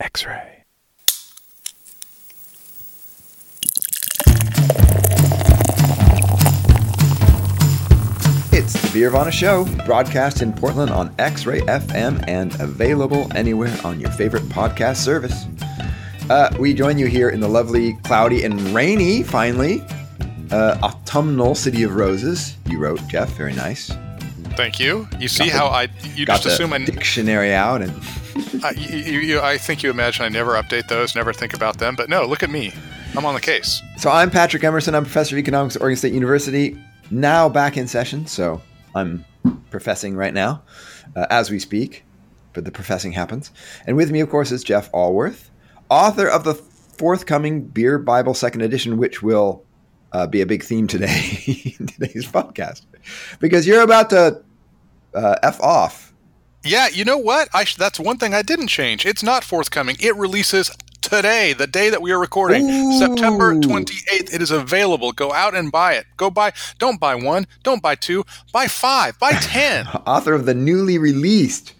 X-ray. It's the Beer Vana Show, broadcast in Portland on X-Ray FM and available anywhere on your favorite podcast service. We join you here in the lovely, cloudy, and rainy, finally, autumnal City of Roses. You wrote, Jeff. Very nice. Thank you. You see how I... You just assume a dictionary out and... I think you imagine I never update those, never think about them. But no, look at me. I'm on the case. So I'm Patrick Emerson. I'm professor of economics at Oregon State University. Now back in session. So I'm professing right now as we speak. But the professing happens. And with me, of course, is Jeff Allworth, author of the forthcoming Beer Bible Second Edition, which will be a big theme today in today's podcast. Because you're about to F off. Yeah, you know what? That's one thing I didn't change. It's not forthcoming. It releases today, the day that we are recording, September 28th. It is available. Go out and buy it. Go buy. Don't buy one. Don't buy two. Buy five. Buy 10. Author of the newly released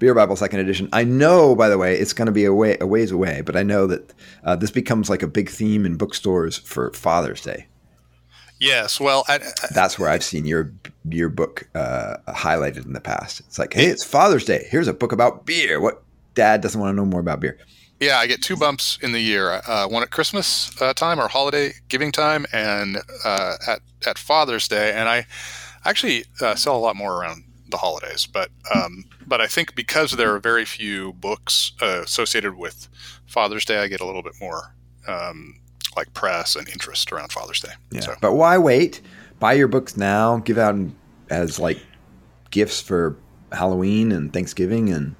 Beer Bible Second Edition. I know, by the way, it's going to be a ways away, but I know that this becomes like a big theme in bookstores for Father's Day. Yes, well, that's where I've seen your book highlighted in the past. It's like, hey, it's Father's Day. Here's a book about beer. What dad doesn't want to know more about beer? Yeah, I get two bumps in the year. One at Christmas time or holiday giving time, and at Father's Day. And I actually sell a lot more around the holidays, but I think because there are very few books associated with Father's Day, I get a little bit more. Like press and interest around Father's Day. Yeah. So. But why wait? Buy your books now, give out as like gifts for Halloween and Thanksgiving and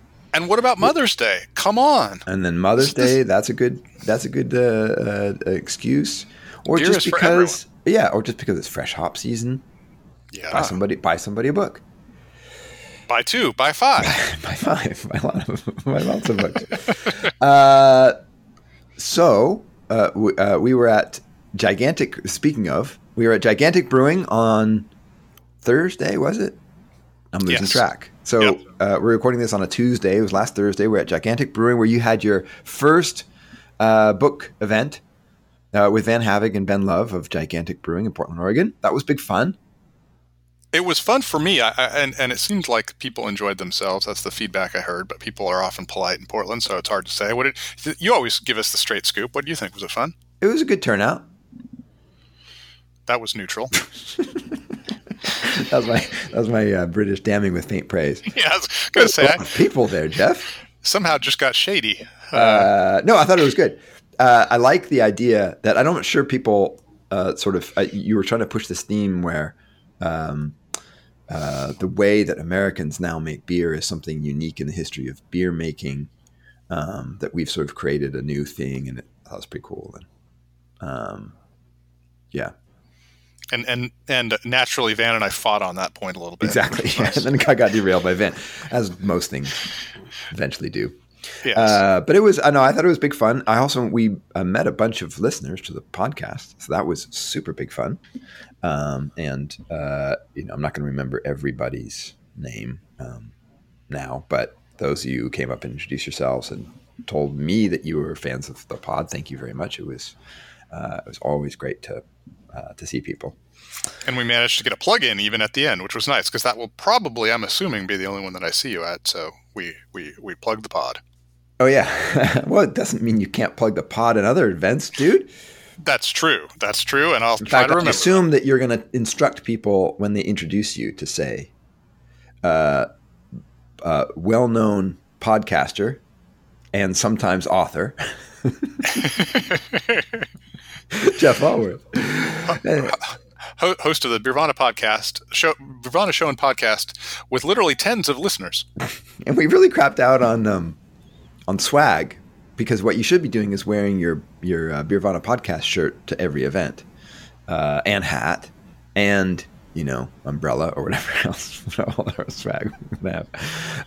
what about Mother's Day? Come on. And then Mother's Day, that's a good excuse. Or just because it's fresh hop season. Yeah. Buy somebody a book. Buy two, buy five. Buy lots of books. We were at Gigantic. Speaking of, we were at Gigantic Brewing on Thursday. Was it? I'm losing track. So we're recording this on a Tuesday. It was last Thursday. We're at Gigantic Brewing, where you had your first book event with Van Havig and Ben Love of Gigantic Brewing in Portland, Oregon. That was big fun. It was fun for me, and it seemed like people enjoyed themselves. That's the feedback I heard, but people are often polite in Portland, so it's hard to say. You always give us the straight scoop. What do you think? Was it fun? It was a good turnout. That was neutral. that was my British damning with faint praise. Yeah, I was going to say. People there, Jeff. Somehow just got shady. No, I thought it was good. I like the idea that I'm not sure people you were trying to push this theme where the way that Americans now make beer is something unique in the history of beer making, that we've sort of created a new thing, and that was pretty cool. And, yeah. And naturally, Van and I fought on that point a little bit. Exactly. Yeah. And then I got derailed by Van, as most things eventually do. Yes. But it was, I thought it was big fun. I also, we met a bunch of listeners to the podcast. So that was super big fun. I'm not going to remember everybody's name now, but those of you who came up and introduced yourselves and told me that you were fans of the pod, thank you very much. It was always great to see people. And we managed to get a plug in even at the end, which was nice because that will probably, I'm assuming, be the only one that I see you at. So we plugged the pod. Oh yeah. Well, it doesn't mean you can't plug the pod in other events, dude. That's true. And I'll try to remember. I assume that you're going to instruct people when they introduce you to say, well-known podcaster and sometimes author, Jeff Allworth, host of the Beer Vana podcast, Beer Vana Show and podcast with literally tens of listeners. And we really crapped out on swag. Because what you should be doing is wearing your Beer Vana podcast shirt to every event, and hat, and umbrella or whatever else. All that swag we have,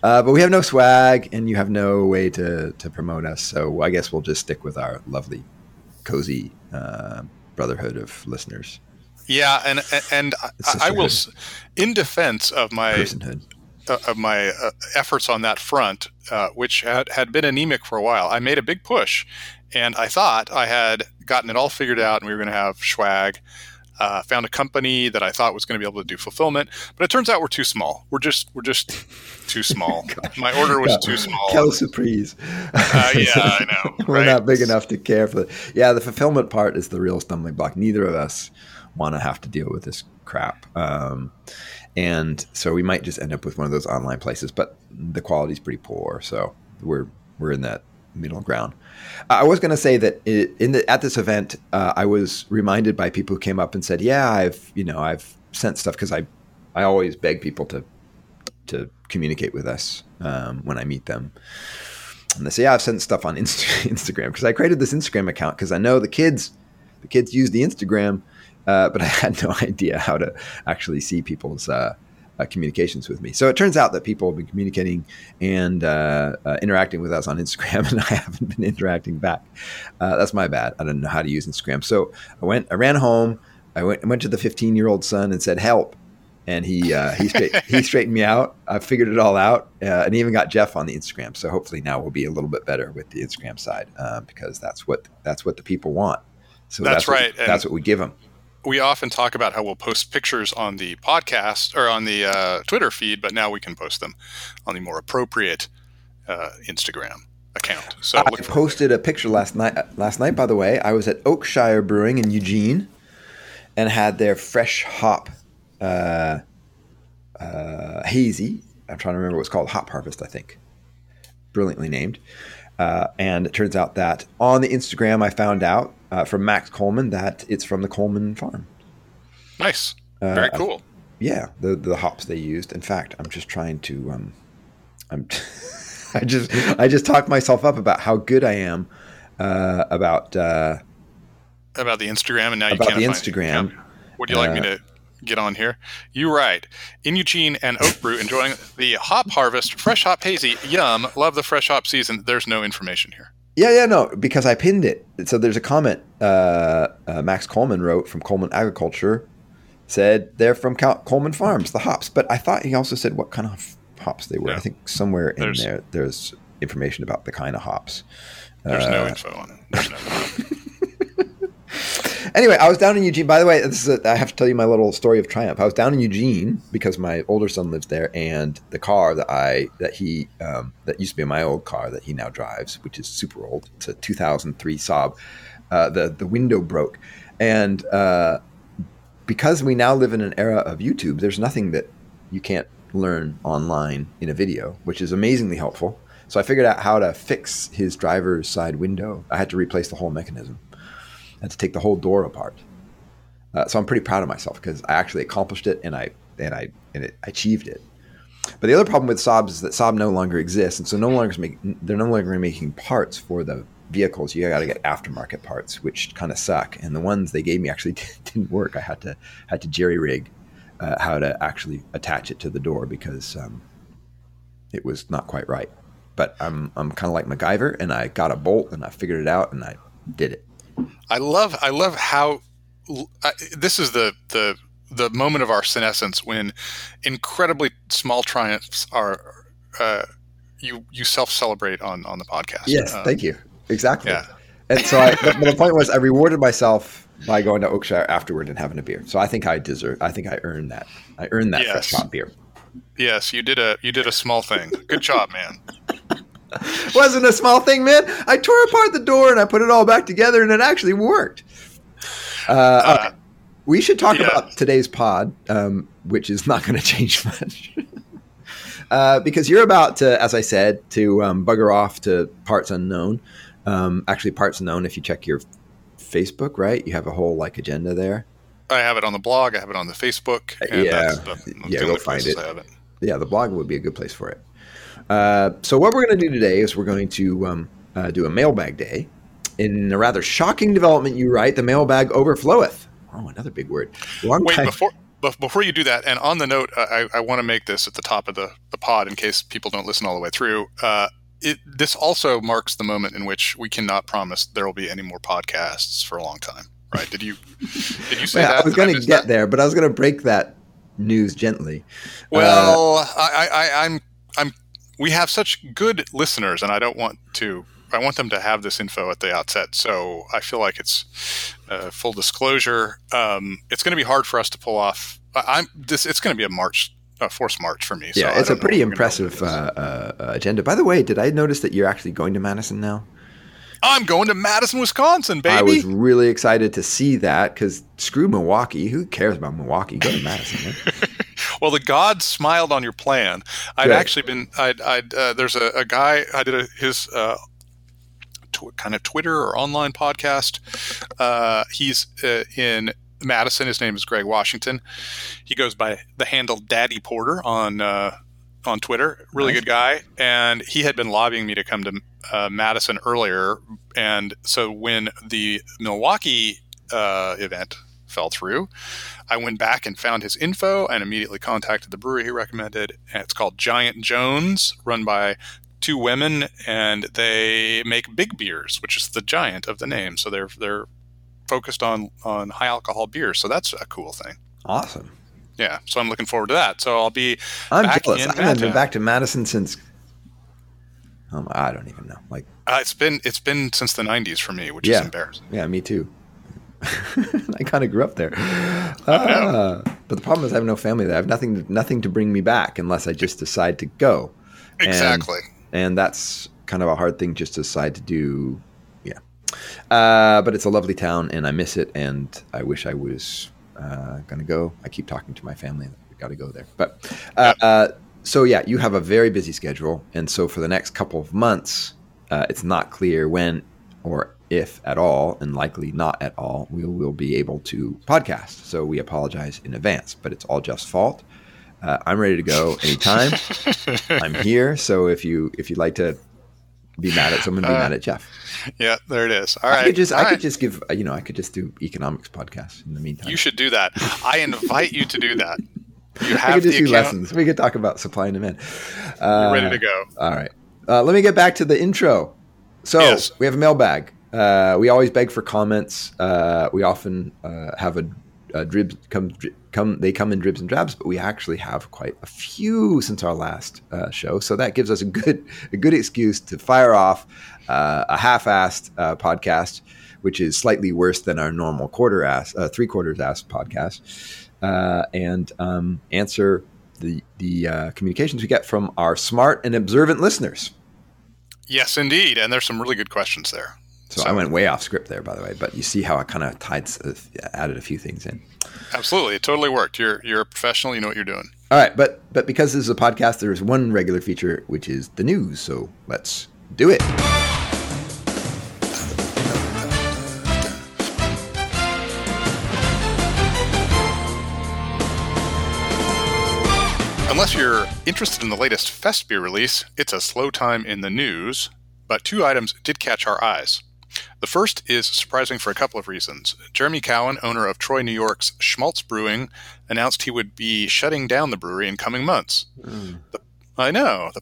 but we have no swag, and you have no way to promote us. So I guess we'll just stick with our lovely, cozy brotherhood of listeners. Yeah, and I will, in defense of my personhood. efforts on that front, which had been anemic for a while, I made a big push, and I thought I had gotten it all figured out, and we were going to have swag. Found a company that I thought was going to be able to do fulfillment, but it turns out we're too small. We're just too small. My order was too small. Quelle surprise! Yeah, I know. We're not big enough to care for that. Yeah, the fulfillment part is the real stumbling block. Neither of us want to have to deal with this crap, and so we might just end up with one of those online places. But the quality's pretty poor, so we're in that middle ground. I was going to say that at this event, I was reminded by people who came up and said, "Yeah, I've sent stuff because I always beg people to communicate with us when I meet them." And they say, "Yeah, I've sent stuff on Instagram because I created this Instagram account because I know the kids use the Instagram, but I had no idea how to actually see people's communications with me." So it turns out that people have been communicating and interacting with us on Instagram, and I haven't been interacting back. That's my bad. I don't know how to use Instagram. So I ran home. I went to the 15-year-old son and said, "Help!" And he straightened me out. I figured it all out, and even got Jeff on the Instagram. So hopefully now we'll be a little bit better with the Instagram side because that's what the people want. So that's right. That's what we give them. We often talk about how we'll post pictures on the podcast or on the Twitter feed, but now we can post them on the more appropriate Instagram account. So I posted a picture last night, by the way. I was at Oakshire Brewing in Eugene and had their fresh hop hazy. I'm trying to remember what it's called. Hop Harvest, I think. Brilliantly named. And it turns out that on the Instagram, I found out from Max Coleman that it's from the Coleman farm. Nice. Very cool. Yeah, the hops they used. In fact, I'm just trying to I just talked myself up about how good I am about the Instagram, and now you can't find the Instagram. Would you like me to get on here? You right. In Eugene and Oak Brew, enjoying the hop harvest, fresh hop hazy. Yum. Love the fresh hop season. There's no information here. Yeah, no, because I pinned it. So there's a comment Max Coleman wrote from Coleman Agriculture, said they're from Coleman Farms, the hops. But I thought he also said what kind of hops they were. Yeah. I think somewhere in there's information about the kind of hops. There's no info on it. There's no info. Anyway, I was down in Eugene. By the way, I have to tell you my little story of triumph. I was down in Eugene because my older son lives there, and the car that used to be my old car that he now drives, which is super old. It's a 2003 Saab. The window broke, and because we now live in an era of YouTube, there's nothing that you can't learn online in a video, which is amazingly helpful. So I figured out how to fix his driver's side window. I had to replace the whole mechanism. I had to take the whole door apart. So I'm pretty proud of myself because I actually accomplished it and I achieved it. But the other problem with Saab is that Saab no longer exists, and so they're no longer making parts for the vehicles. You got to get aftermarket parts, which kind of suck. And the ones they gave me actually didn't work. I had to jerry rig how to actually attach it to the door because it was not quite right. But I'm kind of like MacGyver, and I got a bolt and I figured it out and I did it. I love how this is the moment of our senescence when incredibly small triumphs are you self-celebrate on the podcast. Yes, thank you. Exactly. Yeah. And so the point was I rewarded myself by going to Oakshire afterward and having a beer. So I think I earned that. I earned that fresh hop beer. Yes, you did a small thing. Good job, man. Wasn't a small thing, man. I tore apart the door and I put it all back together, and it actually worked. Okay. We should talk about today's pod, which is not going to change much. Because you're about to, as I said, to bugger off to parts unknown. Actually, parts unknown, if you check your Facebook, right? You have a whole agenda there. I have it on the blog. I have it on the Facebook. And that's go find it. Yeah, the blog would be a good place for it. So what we're going to do today is we're going to do a mailbag day. In a rather shocking development, you write, the mailbag overfloweth. Oh, another big word. Before you do that, and on the note, I want to make this at the top of the pod in case people don't listen all the way through. This also marks the moment in which we cannot promise there will be any more podcasts for a long time, right? Did you say that? I was going to get there, but I was going to break that news gently. Well, I'm we have such good listeners, and I don't want to. I want them to have this info at the outset, so I feel like it's full disclosure. It's going to be hard for us to pull off. It's going to be a forced march for me. So yeah, it's a pretty impressive agenda. By the way, did I notice that you're actually going to Madison now? I'm going to Madison, Wisconsin, baby. I was really excited to see that because screw Milwaukee. Who cares about Milwaukee? Go to Madison. Right? Well, the gods smiled on your plan. There's a guy. I did his kind of Twitter or online podcast. He's in Madison. His name is Greg Washington. He goes by the handle Daddy Porter on Twitter. Really nice. Good guy. And he had been lobbying me to come to Madison earlier. And so when the Milwaukee event fell through, I went back and found his info and immediately contacted the brewery he recommended. And it's called Giant Jones, run by two women, and they make big beers, which is the giant of the name. So they're focused on high alcohol beer. So that's a cool thing. Awesome. Yeah. So I'm looking forward to that. So I'll be. I'm jealous. I haven't been back to Madison since. I don't even know. Like it's been since the 90s for me, which is embarrassing. Yeah, me too. I kind of grew up there. But the problem is I have no family there. I have nothing to bring me back unless I just decide to go. Exactly. And that's kind of a hard thing just to decide to do. Yeah. But it's a lovely town and I miss it and I wish I was going to go. I keep talking to my family that we got to go there. But so, yeah, you have a very busy schedule. And so for the next couple of months, it's not clear when or if at all, and likely not at all, we will be able to podcast. So we apologize in advance, but it's all Jeff's fault. I'm ready to go anytime. I'm here. So if you'd like to be mad at someone, be mad at Jeff. Yeah, there it is. All right. I could just do economics podcasts in the meantime. You should do that. I invite you to do that. You have I could just do lessons. We could talk about supply and demand. You're ready to go. All right. Let me get back to the intro. So we have a mailbag. We always beg for comments. We often have a dribs come they come in dribs and drabs, but we actually have quite a few since our last show, so that gives us a good excuse to fire off a half-assed podcast, which is slightly worse than our normal three-quarters-assed podcast, and answer the communications we get from our smart and observant listeners. Yes, indeed, and there's some really good questions there. So I went way off script there, by the way, but you see how I kind of added a few things in. Absolutely. It totally worked. You're a professional. You know what you're doing. All right. But because this is a podcast, there is one regular feature, which is the news. So let's do it. Unless you're interested in the latest Fest beer release, it's a slow time in the news, but two items did catch our eyes. The first is surprising for a couple of reasons. Jeremy Cowan, owner of Troy, New York's Schmaltz Brewing, announced he would be shutting down the brewery in coming months. Mm. I know. The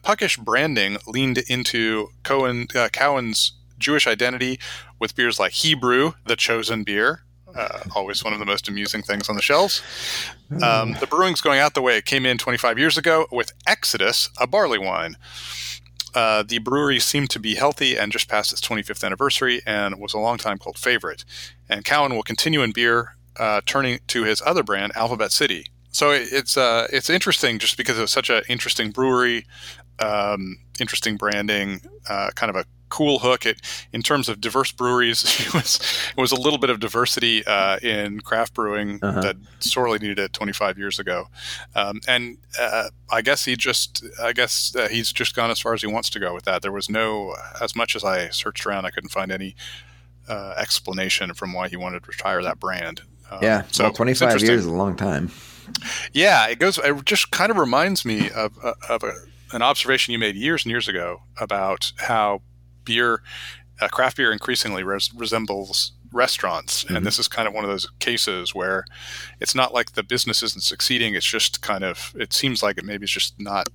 puckish branding leaned into Cowan's Jewish identity with beers like Hebrew, the chosen beer, always one of the most amusing things on the shelves. The brewing's going out the way it came in 25 years ago with Exodus, a barley wine. The brewery seemed to be healthy and just passed its 25th anniversary and was a long-time cult favorite. And Cowan will continue in beer, turning to his other brand, Alphabet City. So it's interesting just because it was such an interesting brewery, interesting branding, kind of a cool hook. In terms of diverse breweries, it was a little bit of diversity in craft brewing that sorely needed it 25 years ago. I guess he's just gone as far as he wants to go with that. There was no, as much as I searched around, I couldn't find any explanation from why he wanted to retire that brand. So well, 25 years is a long time. Yeah, it goes. It just kind of reminds me of an observation you made years and years ago about how beer, craft beer increasingly resembles restaurants. Mm-hmm. And this is kind of one of those cases where it's not like the business isn't succeeding. It's just kind of, it seems like it maybe is just not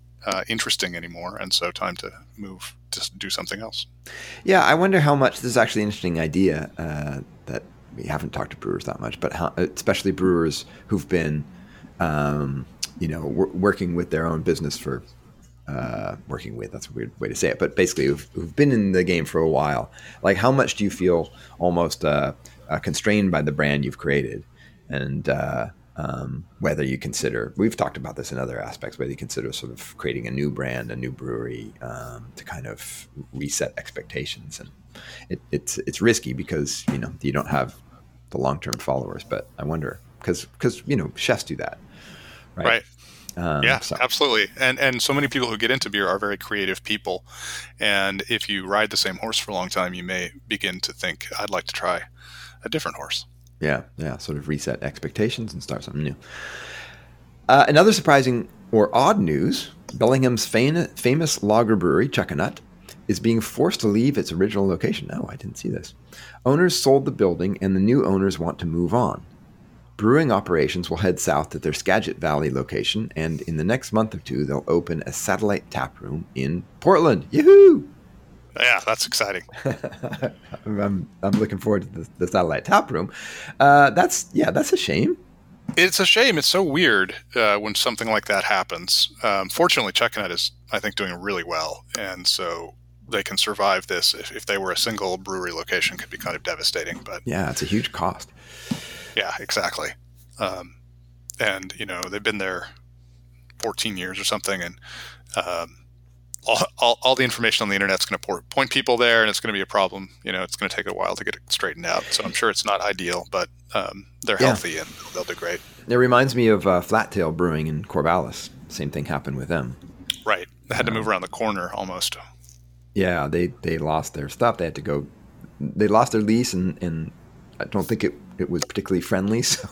interesting anymore. And so time to move to do something else. Yeah. I wonder how much, this is actually an interesting idea that we haven't talked to brewers that much, but especially brewers who've been you know, working with their own business for working with, that's a weird way to say it, but basically who've been in the game for a while, like how much do you feel almost constrained by the brand you've created? And whether you consider, we've talked about this in other aspects, whether you consider sort of creating a new brand, a new brewery, to kind of reset expectations. And it's risky because, you know, you don't have the long-term followers, but I wonder, because you know, chefs do that, right? Yeah, so. Absolutely. And so many people who get into beer are very creative people. And if you ride the same horse for a long time, you may begin to think, I'd like to try a different horse. Yeah, sort of reset expectations and start something new. Another surprising or odd news, Bellingham's famous lager brewery, Chuckanut, is being forced to leave its original location. Oh, I didn't see this. Owners sold the building and the new owners want to move on. Brewing operations will head south to their Skagit Valley location, and in the next month or two, they'll open a satellite tap room in Portland. Yoo-hoo! Yeah, that's exciting. I'm looking forward to the satellite tap room. That's a shame. It's a shame. It's so weird when something like that happens. Fortunately, Chuckanut is, I think, doing really well, and so they can survive this. If they were a single brewery location, it could be kind of devastating. But yeah, it's a huge cost. Yeah, exactly. And you know, they've been there 14 years or something, and all the information on the internet's going to point people there, and it's going to be a problem. You know, it's going to take a while to get it straightened out. So I'm sure it's not ideal, but they're healthy and they'll do great. It reminds me of Flat Tail Brewing in Corvallis. Same thing happened with them. Right, they had to move around the corner almost. Yeah, they lost their stuff. They had to go. They lost their lease, and I don't think it was particularly friendly, so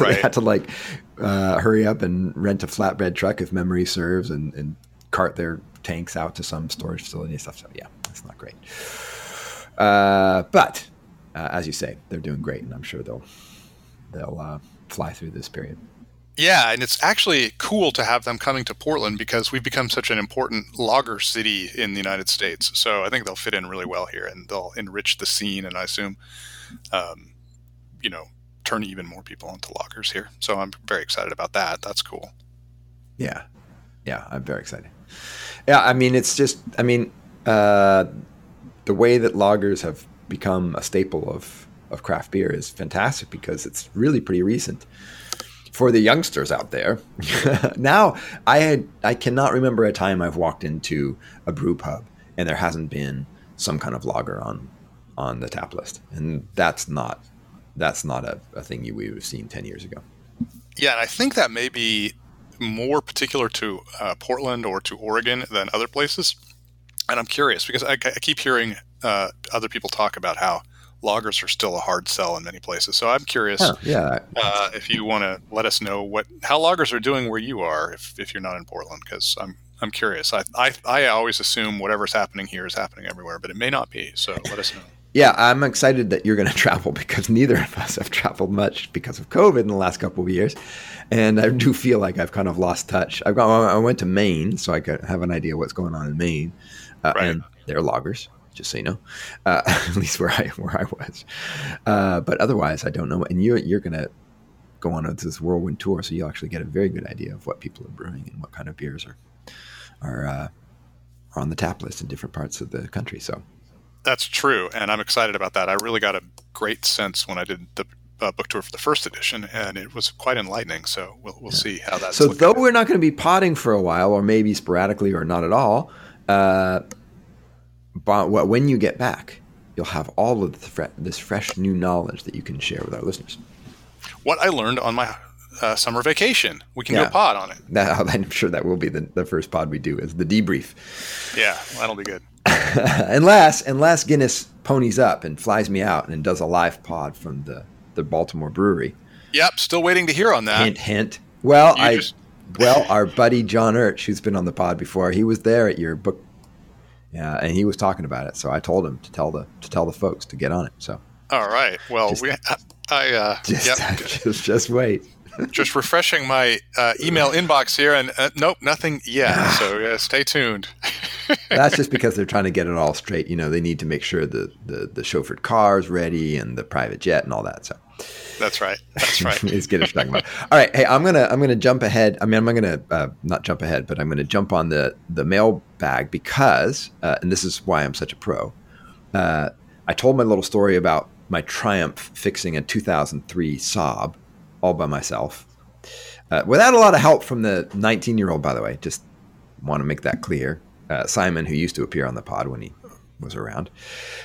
they had to like hurry up and rent a flatbed truck, if memory serves, and cart their tanks out to some storage facility and stuff. So yeah, that's not great. But as you say, they're doing great, and I'm sure they'll fly through this period. Yeah, and it's actually cool to have them coming to Portland because we've become such an important lager city in the United States. So I think they'll fit in really well here, and they'll enrich the scene, and I assume you know, turn even more people onto lagers here. So I'm very excited about that. That's cool. Yeah, I'm very excited. Yeah, I mean, it's just, the way that lagers have become a staple of craft beer is fantastic because it's really pretty recent for the youngsters out there. Now, I cannot remember a time I've walked into a brew pub and there hasn't been some kind of lager on the tap list, and that's not a thing we would have seen 10 years ago. Yeah, and I think that may be more particular to Portland or to Oregon than other places. And I'm curious because I keep hearing other people talk about how lagers are still a hard sell in many places. So I'm curious if you want to let us know how lagers are doing where you are if you're not in Portland, because I'm curious. I always assume whatever's happening here is happening everywhere, but it may not be. So let us know. Yeah, I'm excited that you're going to travel because neither of us have traveled much because of COVID in the last couple of years. And I do feel like I've kind of lost touch. I went to Maine, so I have an idea what's going on in Maine. And they're lagers, just so you know, at least where I was. But otherwise, I don't know. And you're going to go on this whirlwind tour, so you'll actually get a very good idea of what people are brewing and what kind of beers are on the tap list in different parts of the country. So. That's true, and I'm excited about that. I really got a great sense when I did the book tour for the first edition, and it was quite enlightening, so we'll see how that's looking. So though we're not going to be potting for a while, or maybe sporadically or not at all, but when you get back, you'll have all of this fresh new knowledge that you can share with our listeners. What I learned on my summer vacation. We can do a pod on it. I'm sure that will be the first pod we do is the debrief. Yeah, that'll be good. Unless Guinness ponies up and flies me out and does a live pod from the Baltimore brewery. Yep, still waiting to hear on that. Hint, hint. Well, our buddy John Urch, who's been on the pod before, he was there at your book, and he was talking about it. So I told him to tell the folks to get on it. So all right. Well, just wait. Just refreshing my email inbox here, and nope, nothing yet. So stay tuned. That's just because they're trying to get it all straight. You know, they need to make sure the chauffeured car is ready and the private jet and all that. So that's right. That's right. Let's get it talking about. All right. Hey, I'm gonna jump ahead. I mean, I'm gonna not jump ahead, but I'm gonna jump on the mailbag because, and this is why I'm such a pro. I told my little story about my triumph fixing a 2003 Saab all by myself, without a lot of help from the 19-year-old, by the way. Just want to make that clear. Simon, who used to appear on the pod when he was around.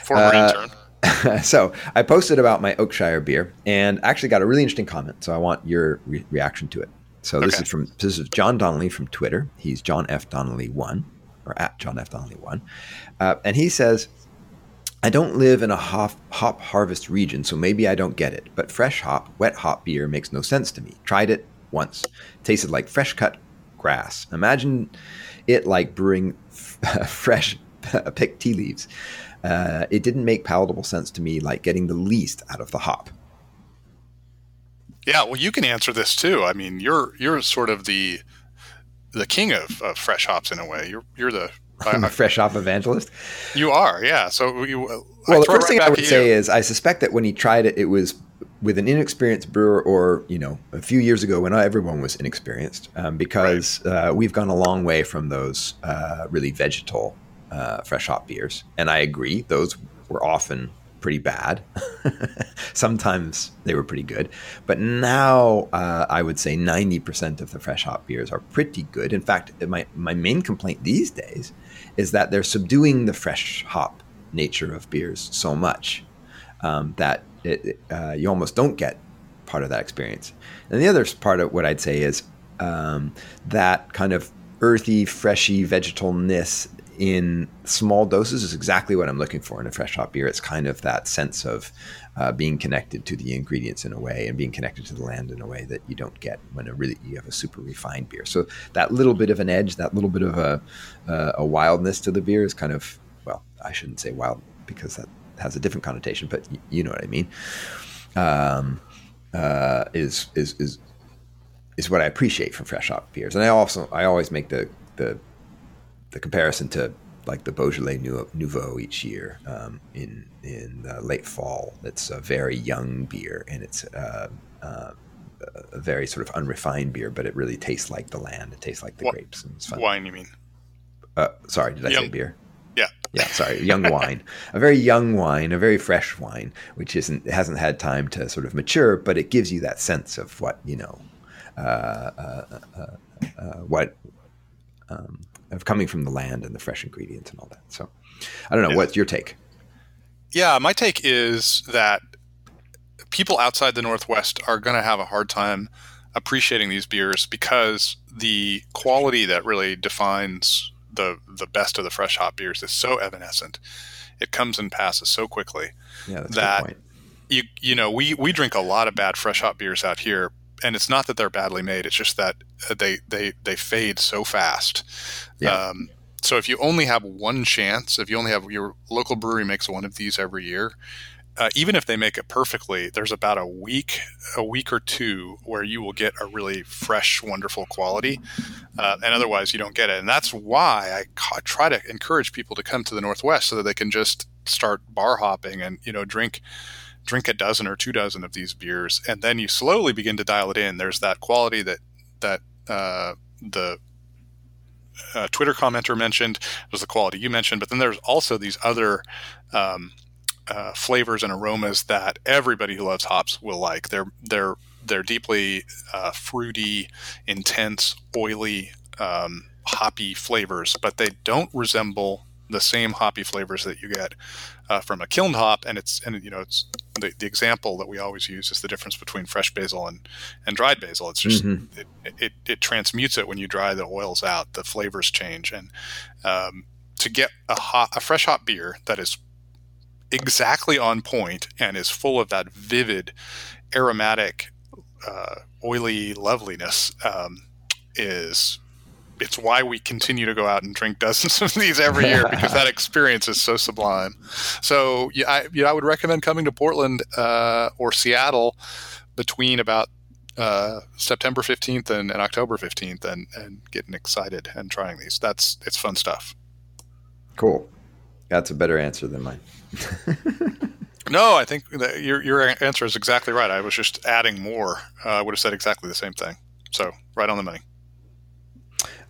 Former intern. So I posted about my Oakshire beer and actually got a really interesting comment. So I want your reaction to it. So this is from John Donnelly from Twitter. He's John F. Donnelly 1, or at John F. Donnelly 1. And he says, I don't live in a hop harvest region, so maybe I don't get it. But fresh hop, wet hop beer makes no sense to me. Tried it once. Tasted like fresh cut grass. Imagine it like brewing fresh picked tea leaves. It didn't make palatable sense to me, like getting the least out of the hop. Yeah, well, you can answer this too. I mean, you're sort of the king of fresh hops in a way. You're the I'm a fresh hop evangelist. You are, yeah. So the first thing I would say is I suspect that when he tried it, it was with an inexperienced brewer, or a few years ago when everyone was inexperienced, because we've gone a long way from those really vegetal fresh hop beers. And I agree, those were often pretty bad. Sometimes they were pretty good, but now I would say 90% of the fresh hop beers are pretty good. In fact, my main complaint these days is that they're subduing the fresh hop nature of beers so much that you almost don't get part of that experience. And the other part of what I'd say is that kind of earthy, freshy vegetalness in small doses is exactly what I'm looking for in a fresh hop beer. It's kind of that sense of being connected to the ingredients in a way, and being connected to the land in a way that you don't get when you have a super refined beer. So that little bit of an edge, that little bit of a wildness to the beer is kind of, well, I shouldn't say wild because that has a different connotation, but you know what I mean. Is what I appreciate from fresh hop beers. And I always make the comparison to like the Beaujolais Nouveau each year in late fall. It's a very young beer, and it's a very sort of unrefined beer, but it really tastes like the land. It tastes like the grapes, and it's fun. Wine, you mean? Sorry, did I say beer? Yeah. Sorry, young wine. A very young wine, a very fresh wine, which hasn't had time to sort of mature, but it gives you that sense of what of coming from the land and the fresh ingredients and all that. So I don't know. What's your take? Yeah, my take is that people outside the Northwest are going to have a hard time appreciating these beers because the quality that really defines the best of the fresh hop beers is so evanescent. It comes and passes so quickly that we drink a lot of bad fresh hop beers out here. And it's not that they're badly made. It's just that they fade so fast. Yeah. So if you only have one chance, if you only have your local brewery makes one of these every year, even if they make it perfectly, there's about a week or two where you will get a really fresh, wonderful quality. And otherwise you don't get it. And that's why I try to encourage people to come to the Northwest so that they can just start bar hopping and, drink a dozen or two dozen of these beers, and then you slowly begin to dial it in. There's that quality that the Twitter commenter mentioned. There's the quality you mentioned, but then there's also these other flavors and aromas that everybody who loves hops will like. They're deeply fruity, intense, oily, hoppy flavors, but they don't resemble the same hoppy flavors that you get from a kiln hop. And it's the example that we always use is the difference between fresh basil and dried basil. It's just it transmutes it when you dry the oils out. The flavors change, and to get a fresh hop beer that is exactly on point and is full of that vivid, aromatic, oily loveliness It's why we continue to go out and drink dozens of these every year, because that experience is so sublime. So I would recommend coming to Portland or Seattle between about September 15th and October 15th and getting excited and trying these. It's fun stuff. Cool. That's a better answer than mine. No, I think that your answer is exactly right. I was just adding more. I would have said exactly the same thing. So right on the money.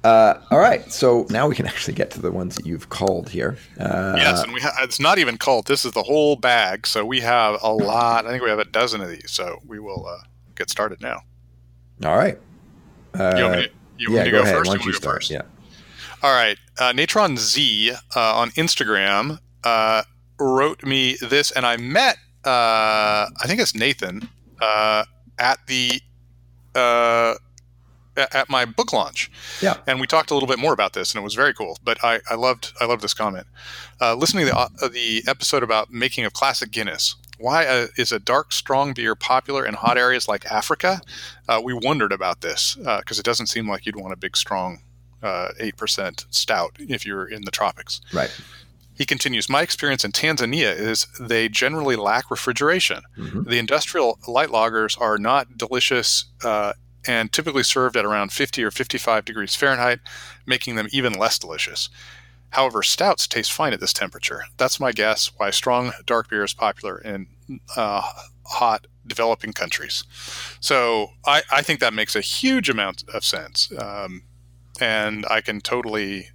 All right. So now we can actually get to the ones that you've culled here. Yes. And it's not even culled. This is the whole bag. So we have a lot. I think we have a dozen of these. So we will get started now. All right. You want me to go ahead. First? Why don't you start? First? Yeah. All right. Natron Z on Instagram wrote me this, and I met, I think it's Nathan, at my book launch. Yeah. And we talked a little bit more about this, and it was very cool. But I loved this comment. Listening to the episode about making of classic Guinness, why is a dark, strong beer popular in hot areas like Africa? We wondered about this because it doesn't seem like you'd want a big, strong 8% stout if you're in the tropics. Right. He continues, my experience in Tanzania is they generally lack refrigeration. Mm-hmm. The industrial light lagers are not delicious and typically served at around 50 or 55 degrees Fahrenheit, making them even less delicious. However, stouts taste fine at this temperature. That's my guess why strong dark beer is popular in hot developing countries. So I think that makes a huge amount of sense. And I can totally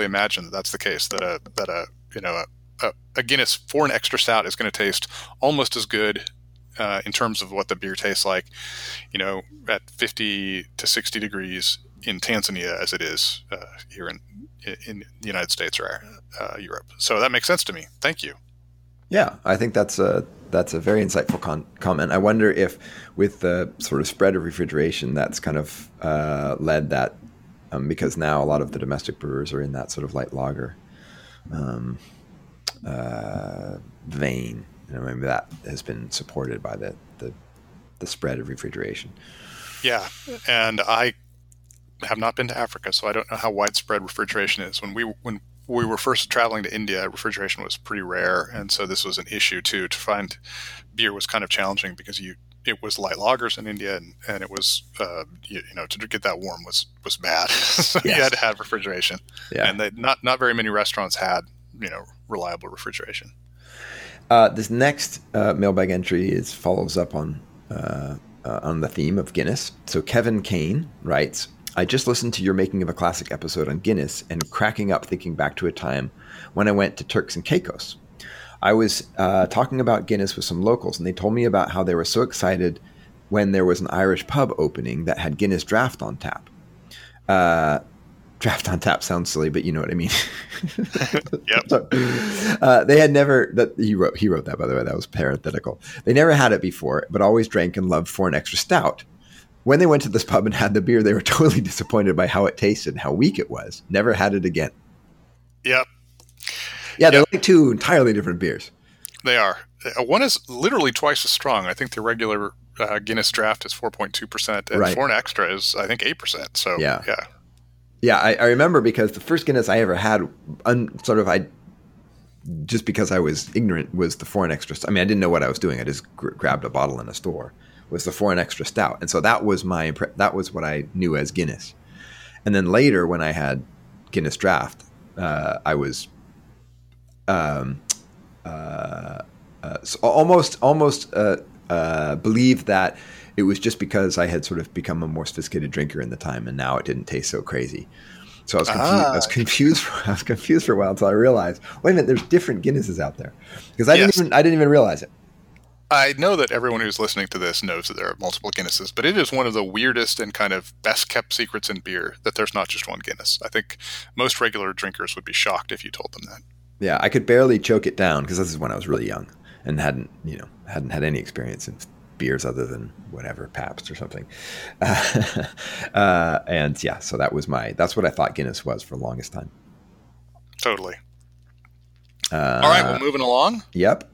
imagine that that's the case, that a Guinness for an extra stout is going to taste almost as good in terms of what the beer tastes like, at 50 to 60 degrees in Tanzania as it is here in the United States or Europe. So that makes sense to me. Thank you. Yeah, I think that's a very insightful comment. I wonder if with the sort of spread of refrigeration, that's kind of led that, because now a lot of the domestic brewers are in that sort of light lager vein. Maybe that has been supported by the spread of refrigeration. Yeah, and I have not been to Africa, so I don't know how widespread refrigeration is. When we were first traveling to India, refrigeration was pretty rare, and so this was an issue too. To find beer was kind of challenging because it was light lagers in India, and it was to get that warm was bad. So yes. You had to have refrigeration, yeah. And not very many restaurants had reliable refrigeration. This next mailbag entry follows up on the theme of Guinness. So Kevin Kane writes, I just listened to your making of a classic episode on Guinness and cracking up thinking back to a time when I went to Turks and Caicos. I was talking about Guinness with some locals, and they told me about how they were so excited when there was an Irish pub opening that had Guinness draft on tap. Draft on tap sounds silly, but you know what I mean. Yep. So, they had never. He wrote that, by the way. That was parenthetical. They never had it before, but always drank and loved for an extra stout. When they went to this pub and had the beer, they were totally disappointed by how it tasted and how weak it was. Never had it again. Yep. Yeah, they're like two entirely different beers. They are. One is literally twice as strong. I think the regular Guinness draft is 4.2%, and for an extra is I think 8%. So yeah. Yeah, I remember because the first Guinness I ever had, just because I was ignorant, was the 4 & Extra Stout. I mean, I didn't know what I was doing. I just grabbed a bottle in a store. Was the 4 & Extra Stout, and so that was that was what I knew as Guinness. And then later, when I had Guinness Draft, I was almost believed that. It was just because I had sort of become a more sophisticated drinker in the time, and now it didn't taste so crazy. So I was confused. I was confused for a while until I realized, wait a minute, there's different Guinnesses out there, because I didn't even realize it. I know that everyone who's listening to this knows that there are multiple Guinnesses, but it is one of the weirdest and kind of best kept secrets in beer that there's not just one Guinness. I think most regular drinkers would be shocked if you told them that. Yeah, I could barely choke it down because this is when I was really young and hadn't had any experience in beers other than whatever, Pabst or something. So that's what I thought Guinness was for the longest time. Totally. All right, we're moving along. Yep.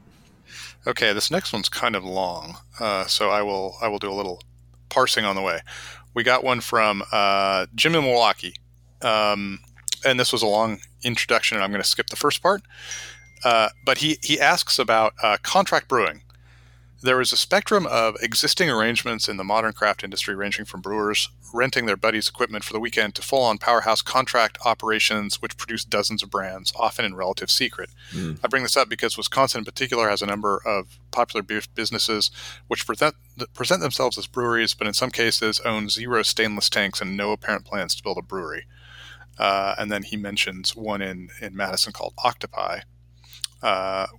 Okay, this next one's kind of long. So I will do a little parsing on the way. We got one from Jim in Milwaukee. And this was a long introduction, and I'm going to skip the first part. But he asks about contract brewing. There is a spectrum of existing arrangements in the modern craft industry, ranging from brewers renting their buddies' equipment for the weekend to full-on powerhouse contract operations which produce dozens of brands, often in relative secret. I bring this up because Wisconsin in particular has a number of popular beer businesses which present themselves as breweries, but in some cases own zero stainless tanks and no apparent plans to build a brewery. And then he mentions one in Madison called Octopi,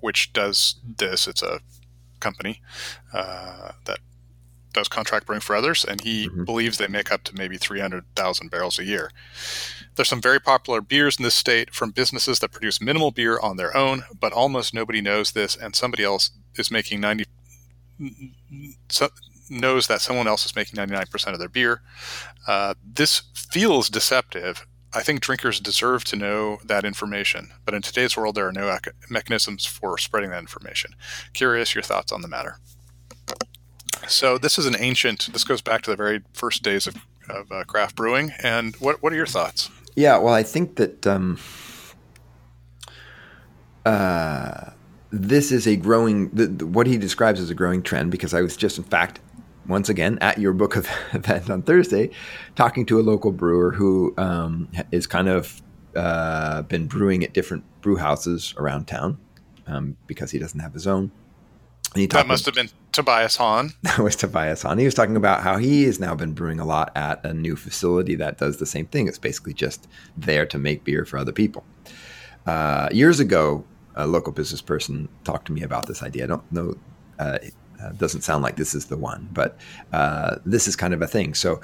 which does this. It's a company that does contract brewing for others, and he believes they make up to maybe 300,000 barrels a year. There's some very popular beers in this state from businesses that produce minimal beer on their own, but almost nobody knows this, and somebody else is making knows that someone else is making 99% of their beer. This feels deceptive. I think drinkers deserve to know that information, but in today's world, there are no mechanisms for spreading that information. Curious your thoughts on the matter. So this is this goes back to the very first days of craft brewing. And what are your thoughts? Yeah, well, I think that this is a growing, what he describes as a growing trend, because I was just, in fact, once again, at your book event on Thursday, talking to a local brewer who is kind of been brewing at different brew houses around town because he doesn't have his own. That must have been Tobias Hahn. That was Tobias Hahn. He was talking about how he has now been brewing a lot at a new facility that does the same thing. It's basically just there to make beer for other people. Years ago, a local business person talked to me about this idea. I don't know... doesn't sound like this is the one, but this is kind of a thing. So,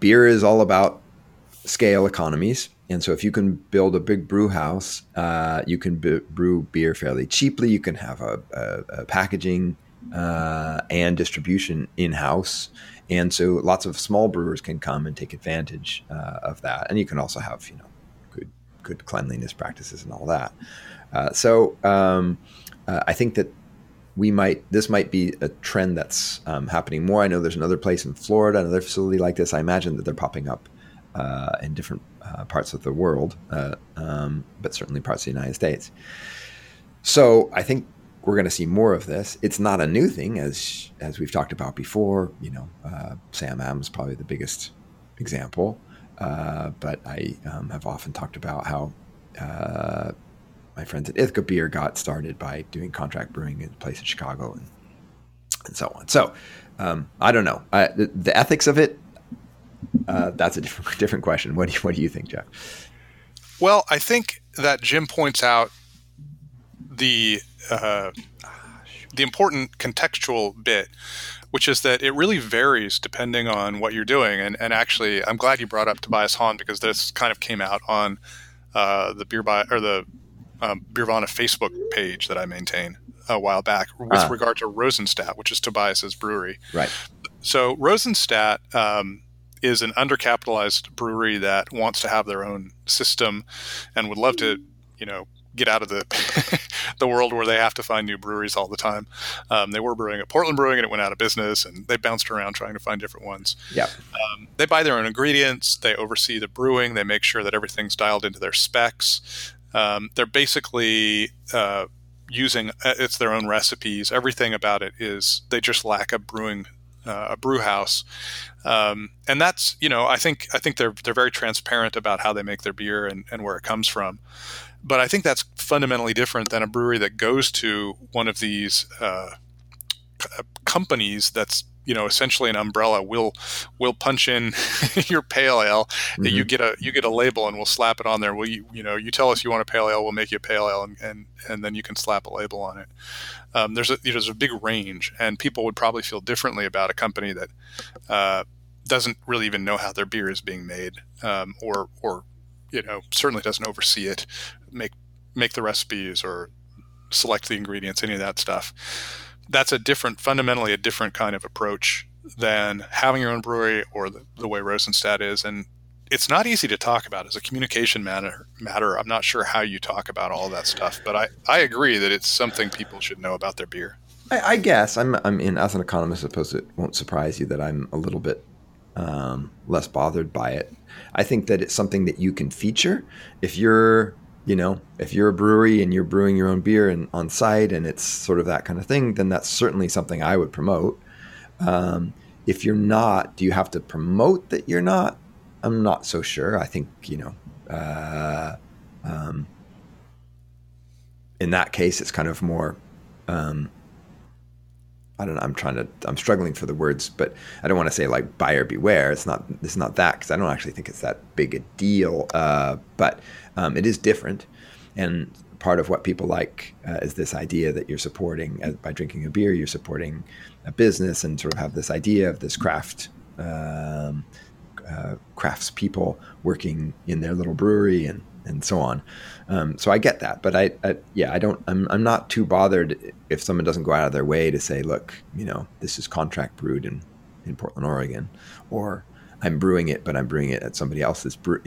beer is all about scale economies. And so if you can build a big brew house, you can brew beer fairly cheaply. You can have a packaging and distribution in-house. And so lots of small brewers can come and take advantage of that. And you can also have, good cleanliness practices and all that. I think that this might be a trend that's happening more. I know there's another place in Florida, another facility like this. I imagine that they're popping up in different parts of the world, but certainly parts of the United States. So I think we're going to see more of this. It's not a new thing, as we've talked about before. Sam Am is probably the biggest example, but I have often talked about how my friends at Ithaca Beer got started by doing contract brewing in a place in Chicago and so on. So I don't know. The ethics of it, that's a different question. What do you think, Jeff? Well, I think that Jim points out the important contextual bit, which is that it really varies depending on what you're doing. And actually, I'm glad you brought up Tobias Hahn, because this kind of came out on the Beer Bible or the Birvana Facebook page that I maintain a while back with regard to Rosenstadt, which is Tobias's brewery. Right. So Rosenstadt is an undercapitalized brewery that wants to have their own system and would love to, get out of the the world where they have to find new breweries all the time. They were brewing at Portland Brewing, and it went out of business, and they bounced around trying to find different ones. Yeah. They buy their own ingredients. They oversee the brewing. They make sure that everything's dialed into their specs. They're basically using it's their own recipes. Everything about it is they just lack a brew house, and that's I think they're very transparent about how they make their beer and where it comes from. But I think that's fundamentally different than a brewery that goes to one of these companies that's essentially an umbrella. We'll punch in your pale ale. Mm-hmm. You get a label, and we'll slap it on there. You tell us you want a pale ale, we'll make you a pale ale, and then you can slap a label on it. There's a big range, and people would probably feel differently about a company that doesn't really even know how their beer is being made, or certainly doesn't oversee it, make the recipes or select the ingredients, any of that stuff. That's fundamentally a different kind of approach than having your own brewery or the way Rosenstadt is. And it's not easy to talk about as a communication matter. I'm not sure how you talk about all that stuff, but I agree that it's something people should know about their beer. I guess as an economist, I suppose it won't surprise you that I'm a little bit less bothered by it. I think that it's something that you can feature if you're you know, if you're a brewery and you're brewing your own beer and on site and it's sort of that kind of thing, then that's certainly something I would promote. If you're not, do you have to promote that you're not? I'm not so sure. I think, you know, in that case, it's kind of more, I don't know. I'm struggling for the words, but I don't want to say like buyer beware. It's not that, because I don't actually think it's that big a deal. But it is different. And part of what people like is this idea that you're supporting, by drinking a beer, you're supporting a business, and sort of have this idea of this craftspeople working in their little brewery and so on. So I get that, but I'm not too bothered if someone doesn't go out of their way to say, look, you know, this is contract brewed in Portland, Oregon, or I'm brewing it, but I'm brewing it at somebody else's brew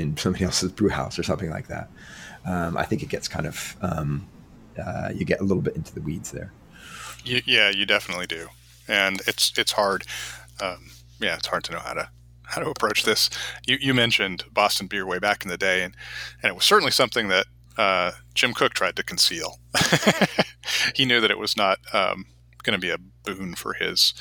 house or something like that. I think it gets kind of, you get a little bit into the weeds there. Yeah, you definitely do. And it's hard. It's hard to know how to approach this. You mentioned Boston beer way back in the day, and it was certainly something that Jim Cook tried to conceal. He knew that it was not going to be a boon for his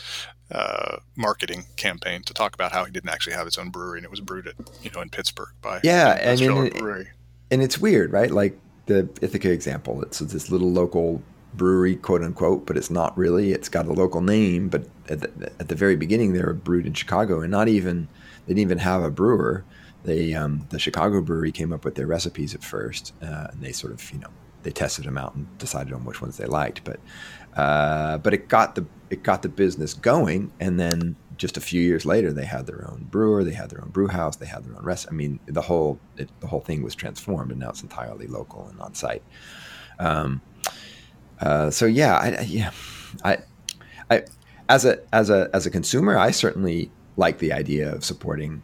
marketing campaign to talk about how he didn't actually have his own brewery, and it was brewed at, you know, in Pittsburgh by brewery. And it's weird, right? Like the Ithaca example, it's this little local brewery, quote unquote, but it's not really. It's got a local name, but at the very beginning, they were brewed in Chicago, and they didn't even have a brewer. They the Chicago brewery came up with their recipes at first, and they sort of, you know, they tested them out and decided on which ones they liked. But it got the business going, and then just a few years later, they had their own brewer, they had their own brew house, they had their own recipe. I mean, the whole thing was transformed, and now it's entirely local and on site. As a consumer, I certainly like the idea of supporting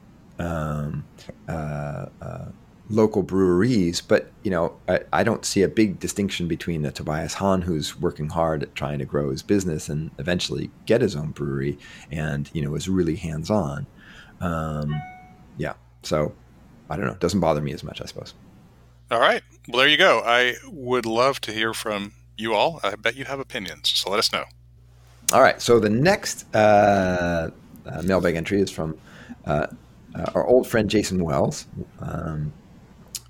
local breweries, but you know, I don't see a big distinction between a Tobias Hahn who's working hard at trying to grow his business and eventually get his own brewery, and you know, is really hands-on. So I don't know. It doesn't bother me as much, I suppose. All right. Well, there you go. I would love to hear from you all. I bet you have opinions, so let us know. All right. So the next mailbag entry is from our old friend Jason Wells,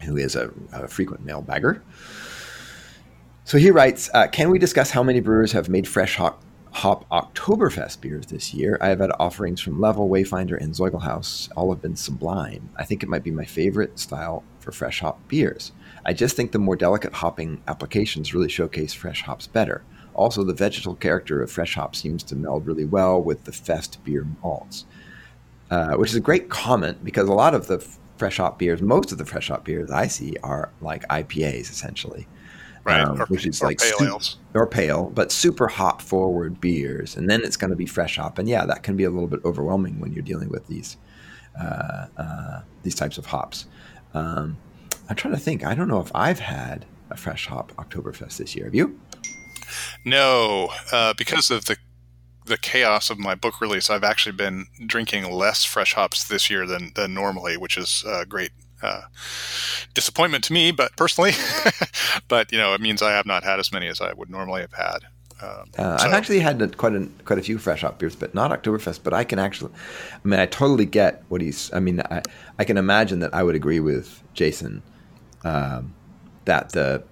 who is a frequent mailbagger. So he writes, can we discuss how many brewers have made fresh hop Oktoberfest beers this year? I have had offerings from Level, Wayfinder, and Zeugelhaus. All have been sublime. I think it might be my favorite style for fresh hop beers. I just think the more delicate hopping applications really showcase fresh hops better. Also, the vegetal character of fresh hops seems to meld really well with the fest beer malts, which is a great comment, because a lot of the fresh hop beers, most of the fresh hop beers I see are like IPAs essentially, right? Or pale, but super hop forward beers. And then it's going to be fresh hop. And yeah, that can be a little bit overwhelming when you're dealing with these types of hops. I'm trying to think. I don't know if I've had a fresh hop Oktoberfest this year. Have you? No, because of the chaos of my book release, I've actually been drinking less fresh hops this year than normally, which is a great disappointment to me, but personally. But you know, it means I have not had as many as I would normally have had. I've actually had quite a few fresh hop beers, but not Oktoberfest. But I can actually, I mean, I totally get what he's. I mean, I can imagine that I would agree with Jason that the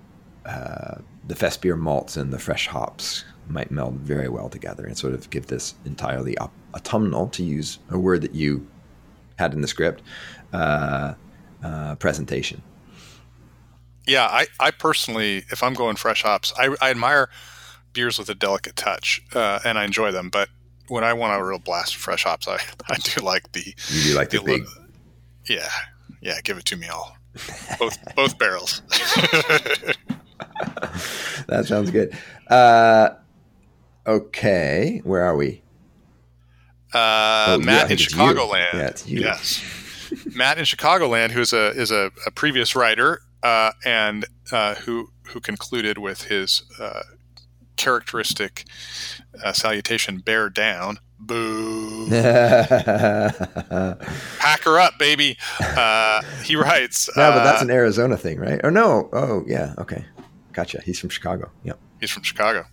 fest beer malts and the fresh hops might meld very well together and sort of give this entirely autumnal, to use a word that you had in the script, presentation. Yeah, I personally, if I'm going fresh hops, I admire beers with a delicate touch, and I enjoy them. But when I want a real blast of fresh hops, I do like the. You do like the big. Yeah. Give it to me all. Both barrels. That sounds good. Okay, where are we? Matt in Chicagoland. Yeah, it's you. Yes, Matt in Chicagoland, who is a previous writer, and who concluded with his characteristic salutation, bear down, Boo. Pack her up, baby. He writes. No, but that's an Arizona thing, right? Or no. Oh, yeah. Okay. Gotcha. He's from Chicago. Yep. He's from Chicago.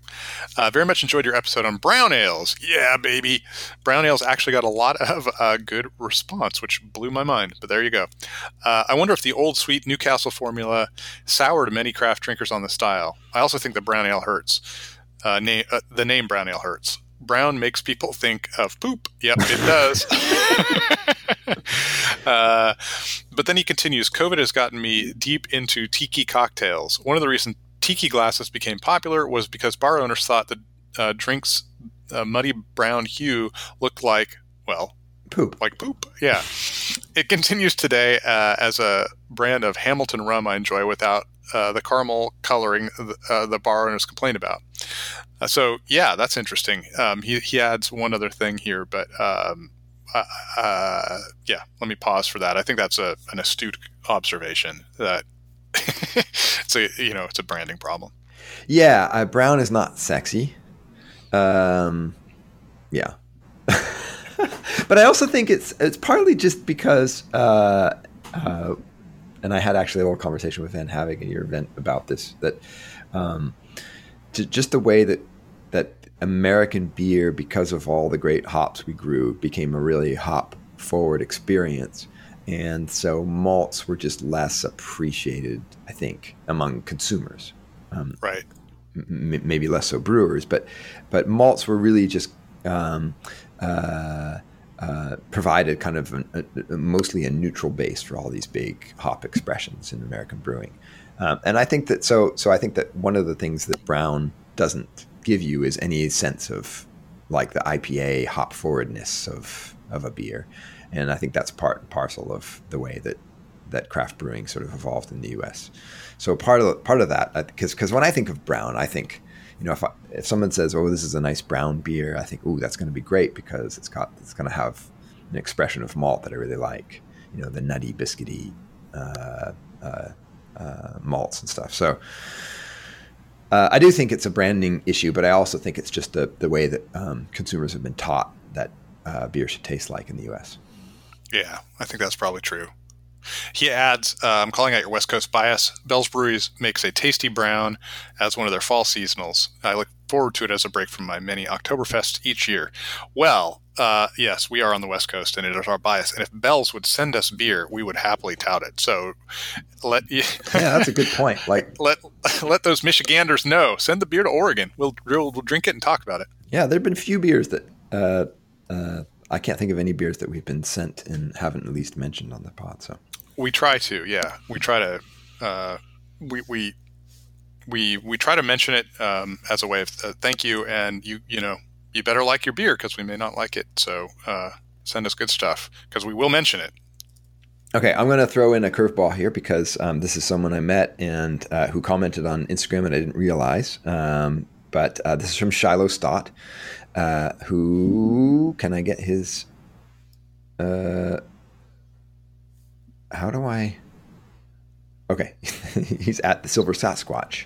Very much enjoyed your episode on brown ales. Yeah, baby. Brown ales actually got a lot of good response, which blew my mind. But there you go. I wonder if the old sweet Newcastle formula soured many craft drinkers on the style. I also think the brown ale hurts. The name brown ale hurts. Brown makes people think of poop. Yep, it does. But then he continues, COVID has gotten me deep into tiki cocktails. One of the reasons tiki glasses became popular was because bar owners thought the drink's muddy brown hue looked like, well, poop. Like poop, yeah. It continues today as a brand of Hamilton rum I enjoy without the caramel coloring the bar owners complained about. So, yeah, that's interesting. He adds one other thing here, but yeah, let me pause for that. I think that's an astute observation that it's a branding problem. Yeah, brown is not sexy. Yeah. But I also think it's partly just because and I had actually a little conversation with Van Havig in your event about this, that just the way that American beer, because of all the great hops we grew, became a really hop forward experience. And so malts were just less appreciated, I think, among consumers. Right. Maybe less so brewers, but malts were really just provided kind of mostly a neutral base for all these big hop expressions in American brewing. And I think that so I think that one of the things that brown doesn't give you is any sense of like the IPA hop forwardness of a beer. And I think that's part and parcel of the way that craft brewing sort of evolved in the U.S. So part of that, because when I think of brown, I think, you know, if someone says, "Oh, this is a nice brown beer," I think, "Oh, that's going to be great because it's going to have an expression of malt that I really like." You know, the nutty, biscuity malts and stuff. So I do think it's a branding issue, but I also think it's just the way that consumers have been taught that beer should taste like in the U.S. Yeah, I think that's probably true. He adds, I'm calling out your West Coast bias. Bell's Breweries makes a tasty brown as one of their fall seasonals. I look forward to it as a break from my many Oktoberfests each year. Well, yes, we are on the West Coast, and it is our bias. And if Bell's would send us beer, we would happily tout it. So yeah, that's a good point. Like let those Michiganders know. Send the beer to Oregon. We'll drink it and talk about it. Yeah, there have been few beers that I can't think of any beers that we've been sent and haven't at least mentioned on the pod. So we try to, yeah, we try to mention it as a way of thank you, and you better like your beer because we may not like it. So send us good stuff because we will mention it. Okay, I'm going to throw in a curveball here because this is someone I met and who commented on Instagram and I didn't realize. But this is from Shiloh Stott. Who can I get his? How do I? Okay, he's at the Silver Sasquatch.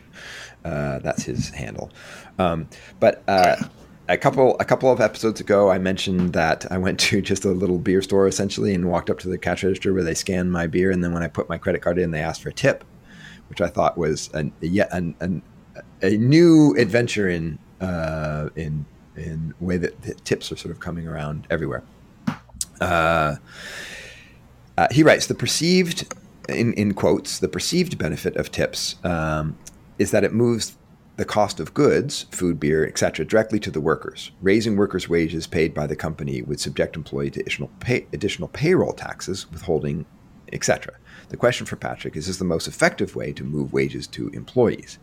That's his handle. But a couple of episodes ago, I mentioned that I went to just a little beer store essentially and walked up to the cash register where they scanned my beer, and then when I put my credit card in, they asked for a tip, which I thought was a new adventure in way that the tips are sort of coming around everywhere. He writes, the perceived, in quotes, the perceived benefit of tips is that it moves the cost of goods, food, beer, etc., directly to the workers. Raising workers' wages paid by the company would subject employee to additional payroll taxes, withholding, etc. The question for Patrick is the most effective way to move wages to employees?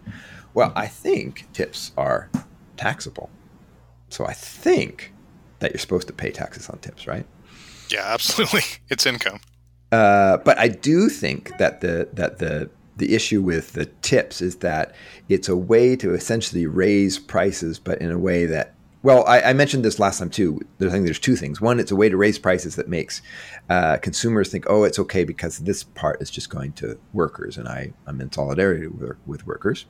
Well, I think tips are taxable. So I think that you're supposed to pay taxes on tips, right? Yeah, absolutely. It's income. But I do think that the issue with the tips is that it's a way to essentially raise prices, but in a way that, well, I mentioned this last time too. I think there's two things. One, it's a way to raise prices that makes consumers think, oh, it's okay because this part is just going to workers, and I'm in solidarity with workers.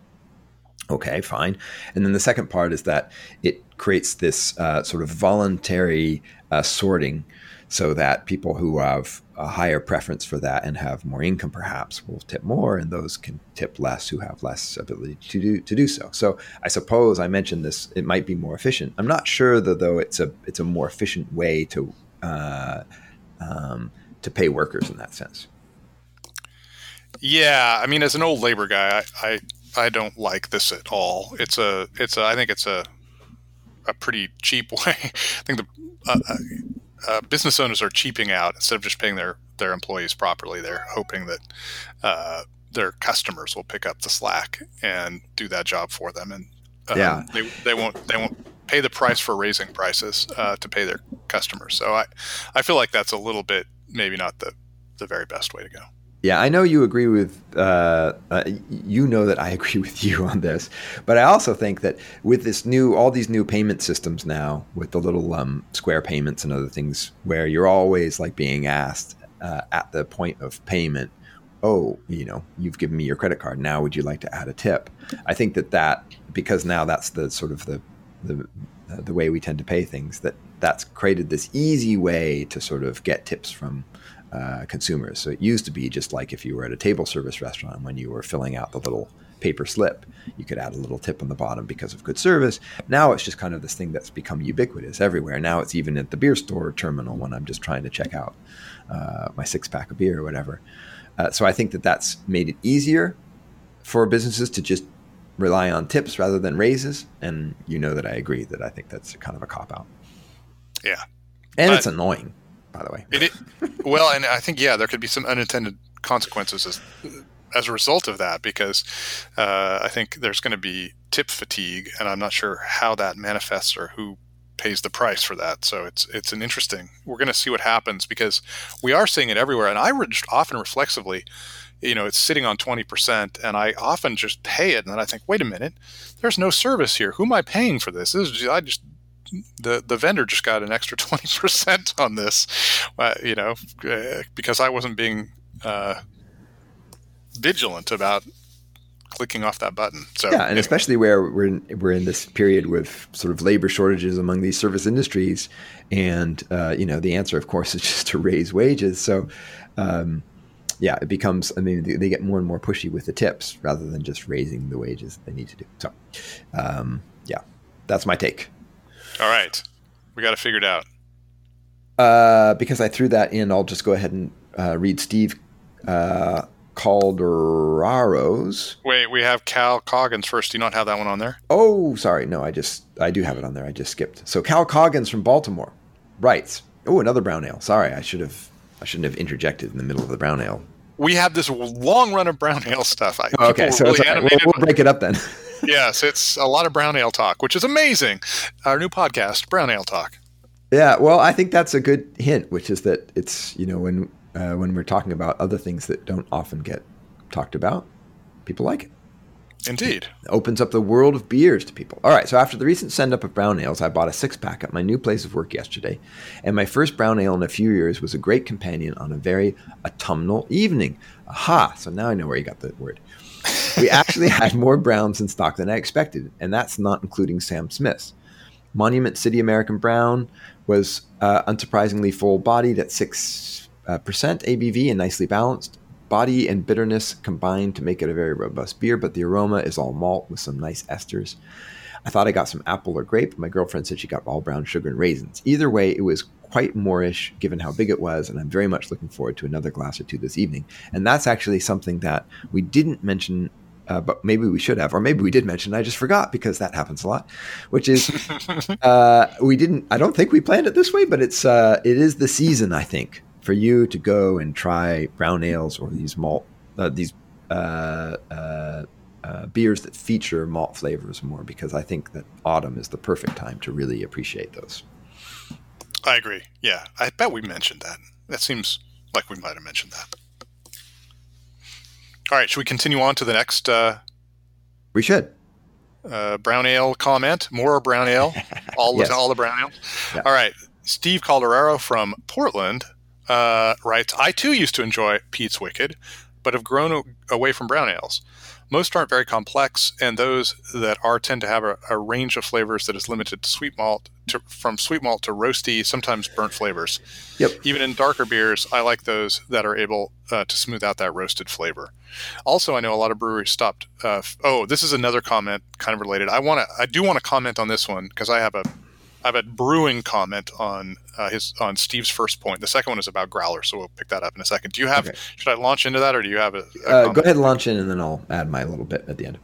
Okay, fine. And then the second part is that it creates this sort of voluntary sorting, so that people who have a higher preference for that and have more income perhaps will tip more, and those can tip less who have less ability to do so. So I suppose I mentioned this, it might be more efficient. I'm not sure though it's a more efficient way to pay workers in that sense. Yeah, I mean, as an old labor guy, I don't like this at all. I think it's a pretty cheap way. I think the business owners are cheaping out instead of just paying their employees properly. They're hoping that their customers will pick up the slack and do that job for them, and they won't pay the price for raising prices to pay their customers. So I feel like that's a little bit maybe not the very best way to go. Yeah, I know you agree with, you know that I agree with you on this, but I also think that with all these new payment systems now, with the little square payments and other things, where you're always like being asked at the point of payment, oh, you know, you've given me your credit card, now would you like to add a tip? I think that because now that's the sort of the way we tend to pay things, that's created this easy way to sort of get tips from consumers. So it used to be just like if you were at a table service restaurant, when you were filling out the little paper slip, you could add a little tip on the bottom because of good service. Now it's just kind of this thing that's become ubiquitous everywhere. Now it's even at the beer store terminal when I'm just trying to check out my 6-pack of beer or whatever. So I think that's made it easier for businesses to just rely on tips rather than raises. And you know that I agree that I think that's kind of a cop-out. Yeah. And it's annoying, by the way. Well, and I think, yeah, there could be some unintended consequences as a result of that, because I think there's going to be tip fatigue, and I'm not sure how that manifests or who pays the price for that. So it's an interesting, we're going to see what happens, because we are seeing it everywhere. And I often reflexively, you know, it's sitting on 20%, and I often just pay it. And then I think, wait a minute, there's no service here. Who am I paying for this? The vendor just got an extra 20% on this, you know, because I wasn't being vigilant about clicking off that button. So yeah, and anyway. Especially where we're in this period with sort of labor shortages among these service industries, and you know, the answer, of course, is just to raise wages. So yeah, it becomes. I mean, they get more and more pushy with the tips rather than just raising the wages that they need to do. So yeah, that's my take. All right. We got to figure it out. Because I threw that in, I'll just go ahead and read Steve Calderaro's. Wait, we have Cal Coggins first. Do you not have that one on there? Oh, sorry. No, I do have it on there. I just skipped. So Cal Coggins from Baltimore writes, oh, another brown ale. Sorry, I shouldn't have interjected in the middle of the brown ale. We have this long run of brown ale stuff. Okay, so really right. We'll break it up then. Yes, it's a lot of brown ale talk, which is amazing. Our new podcast, Brown Ale Talk. Yeah, well, I think that's a good hint, which is that it's, you know, when we're talking about other things that don't often get talked about, people like it. Indeed. It opens up the world of beers to people. All right, so after the recent send-up of brown ales, I bought a 6-pack at my new place of work yesterday, and my first brown ale in a few years was a great companion on a very autumnal evening. Aha, so now I know where you got the word. We actually had more browns in stock than I expected, and that's not including Sam Smith's. Monument City American Brown was unsurprisingly full-bodied at 6% ABV and nicely balanced. Body and bitterness combined to make it a very robust beer, but the aroma is all malt with some nice esters. I thought I got some apple or grape. My girlfriend said she got all brown sugar and raisins. Either way, it was quite Moorish given how big it was, and I'm very much looking forward to another glass or two this evening. And that's actually something that we didn't mention, but maybe we should have, or maybe we did mention, I just forgot, because that happens a lot, which is I don't think we planned it this way, but it is the season, I think, for you to go and try brown ales or these beers that feature malt flavors more, because I think that autumn is the perfect time to really appreciate those. I agree. Yeah. I bet we mentioned that. That seems like we might have mentioned that. All right. Should we continue on to the next? We should. Brown ale comment. More brown ale. All the brown ale. Yeah. All right. Steve Calderaro from Portland writes, I too used to enjoy Pete's Wicked, but have grown away from brown ales. Most aren't very complex, and those that are tend to have a range of flavors that is limited to sweet malt to roasty, sometimes burnt flavors. Yep. Even in darker beers, I like those that are able to smooth out that roasted flavor. Also, I know a lot of breweries stopped. This is another comment, kind of related. I do want to comment on this one because I have a brewing comment on Steve's first point. The second one is about growler, so we'll pick that up in a second. Do you have? Okay. Should I launch into that, or do you have a go ahead and launch in, and then I'll add my little bit at the end.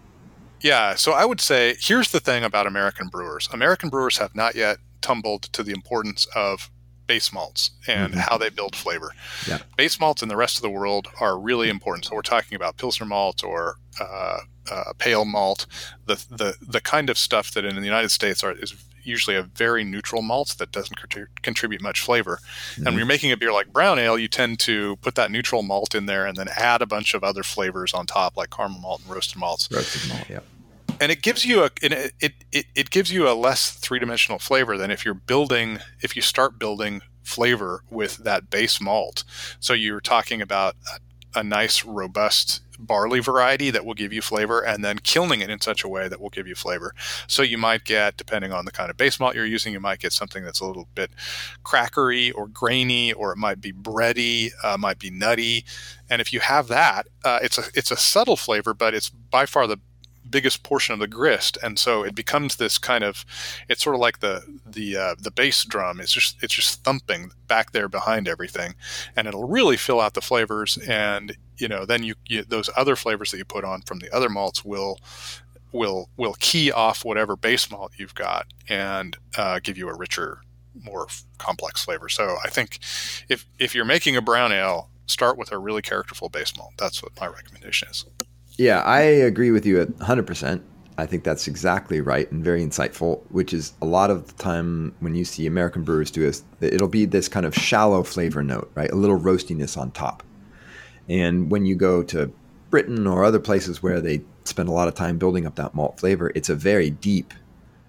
Yeah, so I would say here's the thing about American brewers. American brewers have not yet tumbled to the importance of base malts and how they build flavor. Yeah. Base malts in the rest of the world are really important. So we're talking about Pilsner malt or pale malt, the kind of stuff that in the United States is usually a very neutral malt that doesn't contribute much flavor. Mm-hmm. And when you're making a beer like brown ale, you tend to put that neutral malt in there and then add a bunch of other flavors on top, like caramel malt and roasted malts. Roasted malt, yeah. And it gives you it gives you a less three-dimensional flavor than if you start building flavor with that base malt. So you're talking about a nice, robust barley variety that will give you flavor, and then kilning it in such a way that will give you flavor. So you might get, depending on the kind of base malt you're using, you might get something that's a little bit crackery or grainy, or it might be bready, might be nutty. And if you have that, it's a subtle flavor, but it's by far the biggest portion of the grist, and so it becomes this kind of, it's sort of like the bass drum. It's just thumping back there behind everything, and it'll really fill out the flavors. And then you those other flavors that you put on from the other malts will key off whatever base malt you've got and give you a richer, more complex flavor. So I think if you're making a brown ale, start with a really characterful base malt. That's what my recommendation is. Yeah, I agree with you 100%. I think that's exactly right and very insightful, which is a lot of the time when you see American brewers do this, it'll be this kind of shallow flavor note, right? A little roastiness on top. And when you go to Britain or other places where they spend a lot of time building up that malt flavor, it's a very deep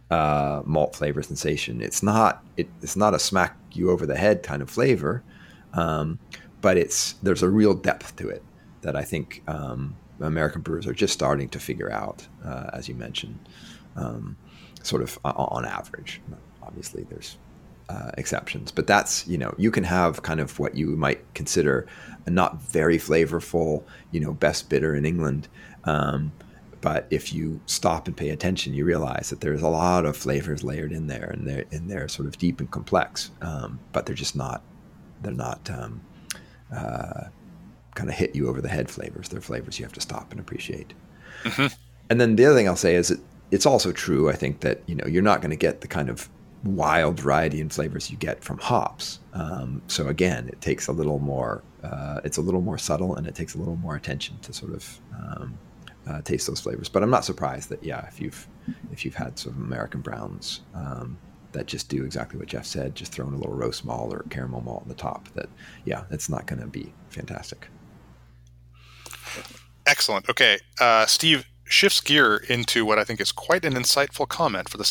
malt flavor sensation. It's not a smack you over the head kind of flavor, but there's a real depth to it that I think American brewers are just starting to figure out, as you mentioned, sort of on average. Obviously, there's exceptions, but that's, you can have kind of what you might consider a not very flavorful, best bitter in England. But if you stop and pay attention, you realize that there's a lot of flavors layered in there, and they're sort of deep and complex, but they're just not, kind of hit you over the head flavors. They're flavors you have to stop and appreciate. Mm-hmm. And then the other thing I'll say is it's also true, I think, that you're not going to get the kind of wild variety in flavors you get from hops. So again, it takes a little more. It's a little more subtle, and it takes a little more attention to sort of taste those flavors. But I'm not surprised that if you've had sort of American browns that just do exactly what Jeff said, just throwing a little roast malt or caramel malt on the top, that's not going to be fantastic. Excellent. Okay. Steve shifts gear into what I think is quite an insightful comment for the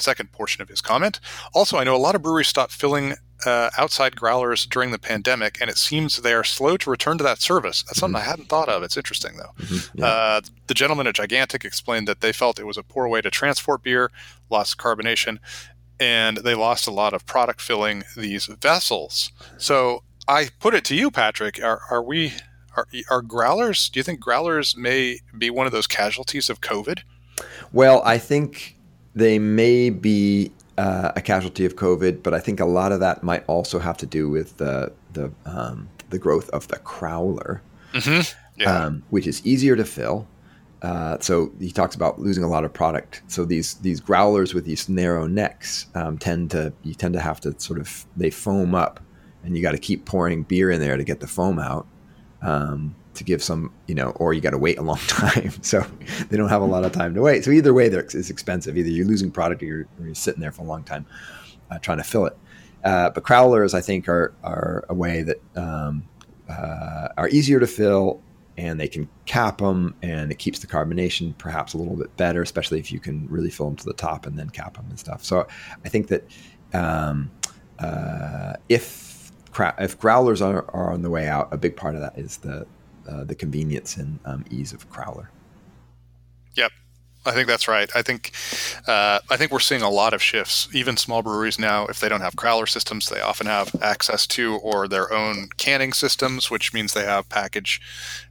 second portion of his comment. Also, I know a lot of breweries stopped filling outside growlers during the pandemic, and it seems they are slow to return to that service. That's something I hadn't thought of. It's interesting, though. Mm-hmm. Yeah. The gentleman at Gigantic explained that they felt it was a poor way to transport beer, lots of carbonation, and they lost a lot of product filling these vessels. So I put it to you, Patrick, are growlers, do you think growlers may be one of those casualties of COVID? Well, I think they may be a casualty of COVID, but I think a lot of that might also have to do with the growth of the crowler, mm-hmm. Yeah. Which is easier to fill. So he talks about losing a lot of product. So these growlers with these narrow necks tend to have to sort of, they foam up, and you got to keep pouring beer in there to get the foam out. To give some, or you got to wait a long time. So they don't have a lot of time to wait. So either way, it's expensive. Either you're losing product, or you're sitting there for a long time trying to fill it. But crowlers, I think, are a way that are easier to fill, and they can cap them, and it keeps the carbonation perhaps a little bit better, especially if you can really fill them to the top and then cap them and stuff. So I think that if growlers are on the way out, a big part of that is the the convenience and ease of Crowler. Yep. I think that's right. I think we're seeing a lot of shifts. Even small breweries now, if they don't have Crowler systems, they often have access to or their own canning systems, which means they have package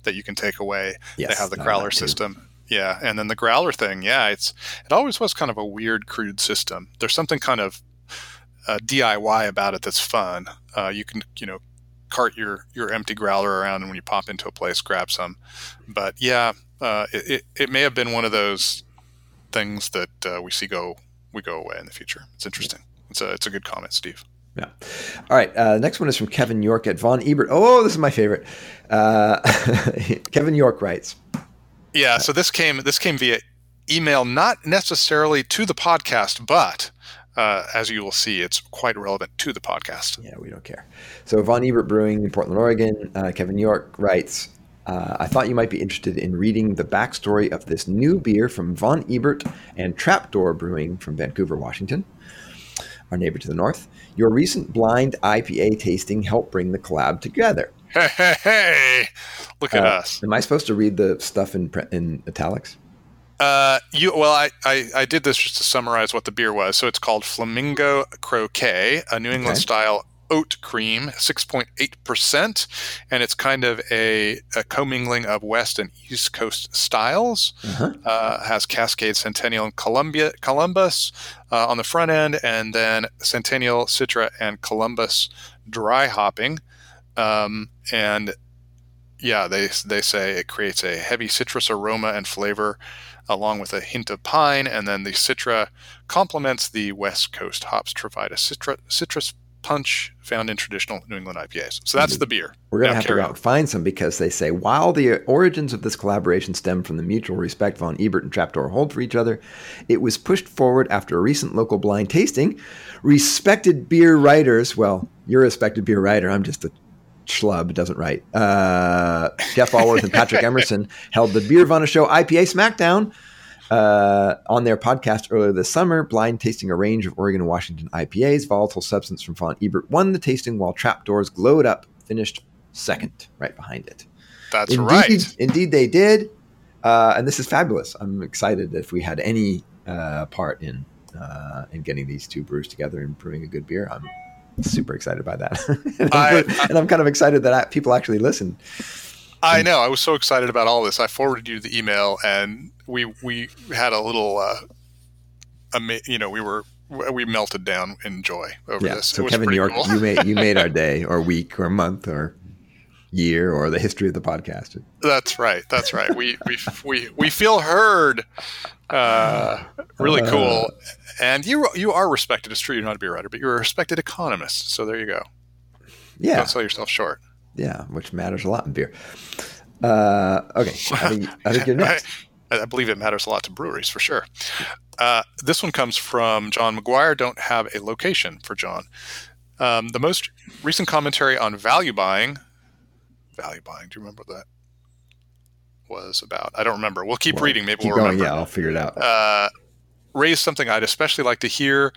that you can take away. Yes, they have the Crowler system. Yeah. And then the growler thing. Yeah. It always was kind of a weird, crude system. There's something kind of DIY about it that's fun. You can, cart your empty growler around, and when you pop into a place, grab some. But yeah, it may have been one of those things that we see go away in the future. It's interesting. It's a good comment, Steve. Yeah. All right. Next one is from Kevin York at Von Ebert. Oh, this is my favorite. Kevin York writes. Yeah. So this came via email, not necessarily to the podcast, but as you will see, it's quite relevant to the podcast. Yeah, we don't care. So Von Ebert Brewing in Portland, Oregon. Kevin York writes, I thought you might be interested in reading the backstory of this new beer from Von Ebert and Trapdoor Brewing from Vancouver, Washington, our neighbor to the north. Your recent blind IPA tasting helped bring the collab together. Hey, look at us. Am I supposed to read the stuff in italics? I did this just to summarize what the beer was. So it's called Flamingo Croquet, a New England style oat cream, 6.8%, and it's kind of a commingling of West and East Coast styles. Uh-huh. Has Cascade, Centennial, and Columbus on the front end, and then Centennial, Citra, and Columbus dry hopping, and yeah, they say it creates a heavy citrus aroma and flavor, along with a hint of pine, and then the Citra complements the West Coast hops to provide a citrus punch found in traditional New England IPAs. So that's the beer. We're going to have to go out and find some, because they say, while the origins of this collaboration stem from the mutual respect Von Ebert and Trapdoor hold for each other, it was pushed forward after a recent local blind tasting. Respected beer writers, well, you're a respected beer writer, I'm just a schlub, doesn't write. Jeff Allworth and Patrick Emerson held the Beer Vana Show IPA Smackdown on their podcast earlier this summer, blind tasting a range of Oregon and Washington IPAs. Volatile Substance from Von Ebert won the tasting, while Trapdoor's Glowed Up finished second, right behind it. That's right. Indeed they did. And this is fabulous. I'm excited if we had any part in getting these two brews together and brewing a good beer. I'm super excited by that. And I'm kind of excited that people actually listen. I know. I was so excited about all this. I forwarded you the email, and we had a little, we melted down in joy over this. So Kevin York, cool. you made our day or week or month or year or the history of the podcast. That's right. That's right. We feel heard. Really cool. And you are respected. It's true, you're not a beer writer, but you're a respected economist. So there you go. Yeah. Don't sell yourself short. Yeah, which matters a lot in beer. Okay. I think you're next. I believe it matters a lot to breweries, for sure. This one comes from John McGuire. Don't have a location for John. The most recent commentary on value buying. Value buying, do you remember that? Was about. I don't remember. We'll keep reading. Maybe we'll remember. Yeah, I'll figure it out. Raise something I'd especially like to hear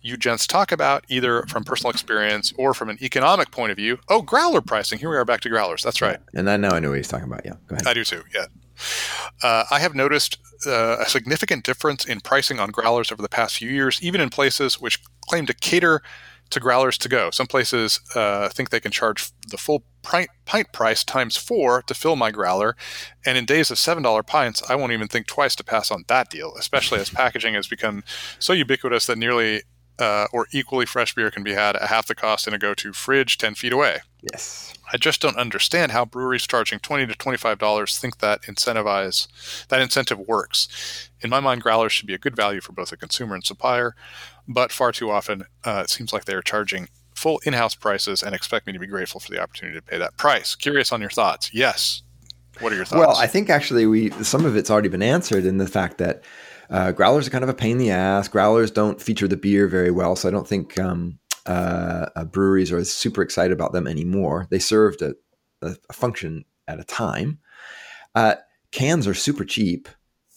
you gents talk about, either from personal experience or from an economic point of view. Oh, growler pricing. Here we are back to growlers. That's right. And I know what he's talking about. Yeah, go ahead. I do too. Yeah. I have noticed a significant difference in pricing on growlers over the past few years, even in places which claim to cater to growlers to go. Some places think they can charge the full pint price times 4 to fill my growler, and in days of $7 pints, I won't even think twice to pass on that deal, especially as packaging has become so ubiquitous that nearly or equally fresh beer can be had at half the cost in a go-to fridge 10 feet away. Yes. I just don't understand how breweries charging $20 to $25 think that incentive works. In my mind, growlers should be a good value for both the consumer and supplier, but far too often it seems like they are charging full in-house prices and expect me to be grateful for the opportunity to pay that price. Curious on your thoughts. Yes. What are your thoughts? Well, I think actually some of it's already been answered in the fact that growlers are kind of a pain in the ass. Growlers don't feature the beer very well, so I don't think breweries are super excited about them anymore. They served a function at a time. Cans are super cheap.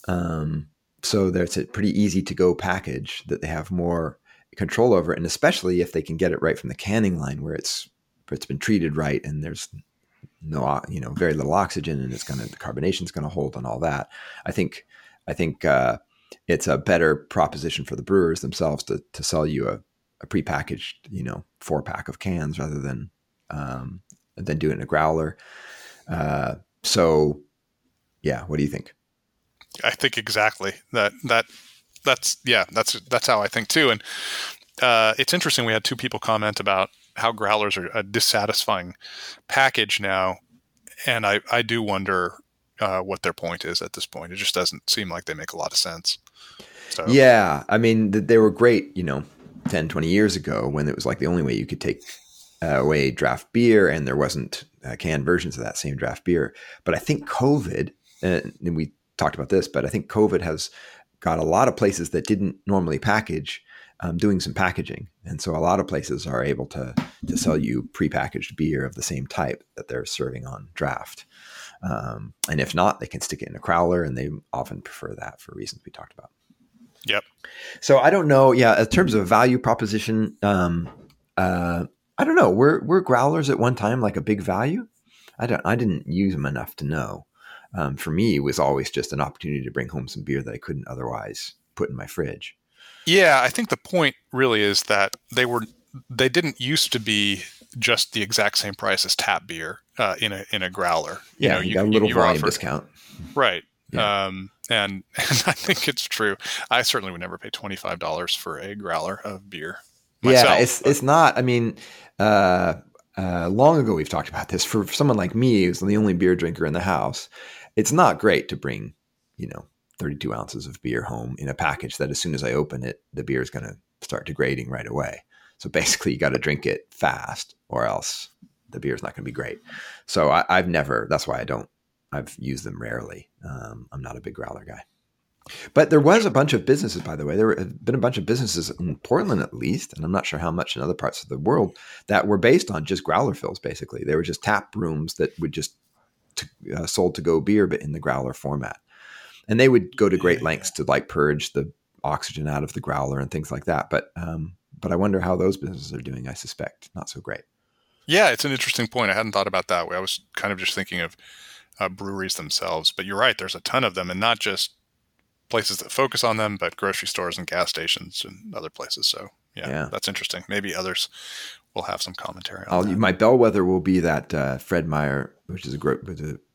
So it's a pretty easy to go package that they have more control over, and especially if they can get it right from the canning line where it's been treated right and there's no, you know, very little oxygen, and it's going to, the carbonation's going to hold and all that. I think it's a better proposition for the brewers themselves to sell you a prepackaged, you know, 4-pack of cans rather than doing a growler. So yeah. What do you think? I think exactly that's how I think too. And, it's interesting. We had two people comment about how growlers are a dissatisfying package now. And I do wonder, what their point is at this point. It just doesn't seem like they make a lot of sense. So. Yeah. I mean, they were great, you know, 10, 20 years ago when it was like the only way you could take away draft beer, and there wasn't canned versions of that same draft beer. But I think COVID, and we talked about this, but I think COVID has got a lot of places that didn't normally package doing some packaging. And so a lot of places are able to sell you prepackaged beer of the same type that they're serving on draft. And if not, they can stick it in a crowler, and they often prefer that for reasons we talked about. Yep. So I don't know. Yeah. In terms of value proposition, I don't know. Were growlers at one time like a big value? I didn't use them enough to know. For me, it was always just an opportunity to bring home some beer that I couldn't otherwise put in my fridge. Yeah. I think the point really is that they didn't used to be just the exact same price as tap beer, in a growler. Yeah. You got a little volume discount. Right. Yeah. And I think it's true. I certainly would never pay $25 for a growler of beer myself. Yeah, it's not. I mean, long ago we've talked about this. For someone like me, who's the only beer drinker in the house, it's not great to bring, 32 ounces of beer home in a package that as soon as I open it, the beer is going to start degrading right away. So basically, you got to drink it fast, or else the beer is not going to be great. So that's why I've used them rarely. I'm not a big growler guy. But there was a bunch of businesses, by the way. There have been a bunch of businesses in Portland, at least, and I'm not sure how much in other parts of the world, that were based on just growler fills, basically. They were just tap rooms that would just sold to go beer, but in the growler format. And they would go to great lengths to like purge the oxygen out of the growler and things like that. But I wonder how those businesses are doing. I suspect not so great. Yeah, it's an interesting point. I hadn't thought about that way. I was kind of just thinking of breweries themselves, but you're right. There's a ton of them, and not just places that focus on them, but grocery stores and gas stations and other places. So yeah. That's interesting. Maybe others will have some commentary on that. My bellwether will be that Fred Meyer, which is a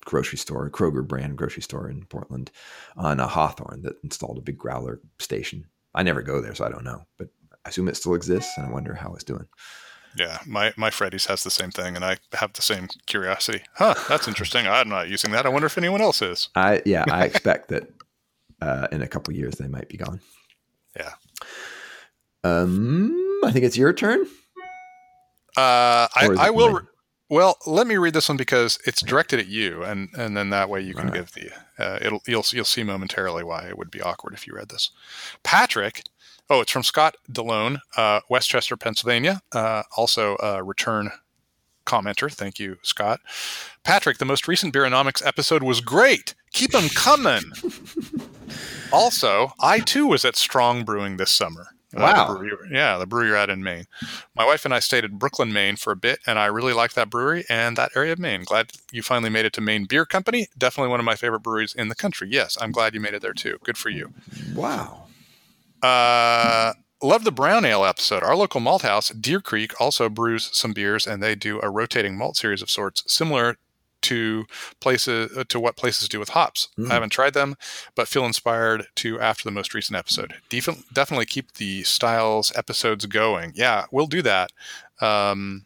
grocery store, Kroger brand grocery store in Portland on Hawthorne, that installed a big growler station. I never go there, so I don't know, but I assume it still exists, and I wonder how it's doing. Yeah, my Freddy's has the same thing, and I have the same curiosity. Huh, that's interesting. I'm not using that. I wonder if anyone else is. I expect that in a couple of years they might be gone. Yeah. I think it's your turn. I will. Well, let me read this one because it's directed at you, and then that way you can give the you'll see momentarily why it would be awkward if you read this. Patrick. Oh, it's from Scott DeLone, Westchester, Pennsylvania, also a return commenter. Thank you, Scott. Patrick, the most recent Beeronomics episode was great. Keep them coming. Also, I too was at Strong Brewing this summer. Wow. The brewery you're at in Maine. My wife and I stayed in Brooklyn, Maine for a bit, and I really liked that brewery and that area of Maine. Glad you finally made it to Maine Beer Company. Definitely one of my favorite breweries in the country. Yes, I'm glad you made it there too. Good for you. Wow. Love the brown ale episode. Our local malt house, Deer Creek, also brews some beers, and they do a rotating malt series of sorts, similar to what places do with hops. I haven't tried them, but feel inspired to after the most recent episode. Definitely keep the styles episodes going. Yeah, we'll do that. I'm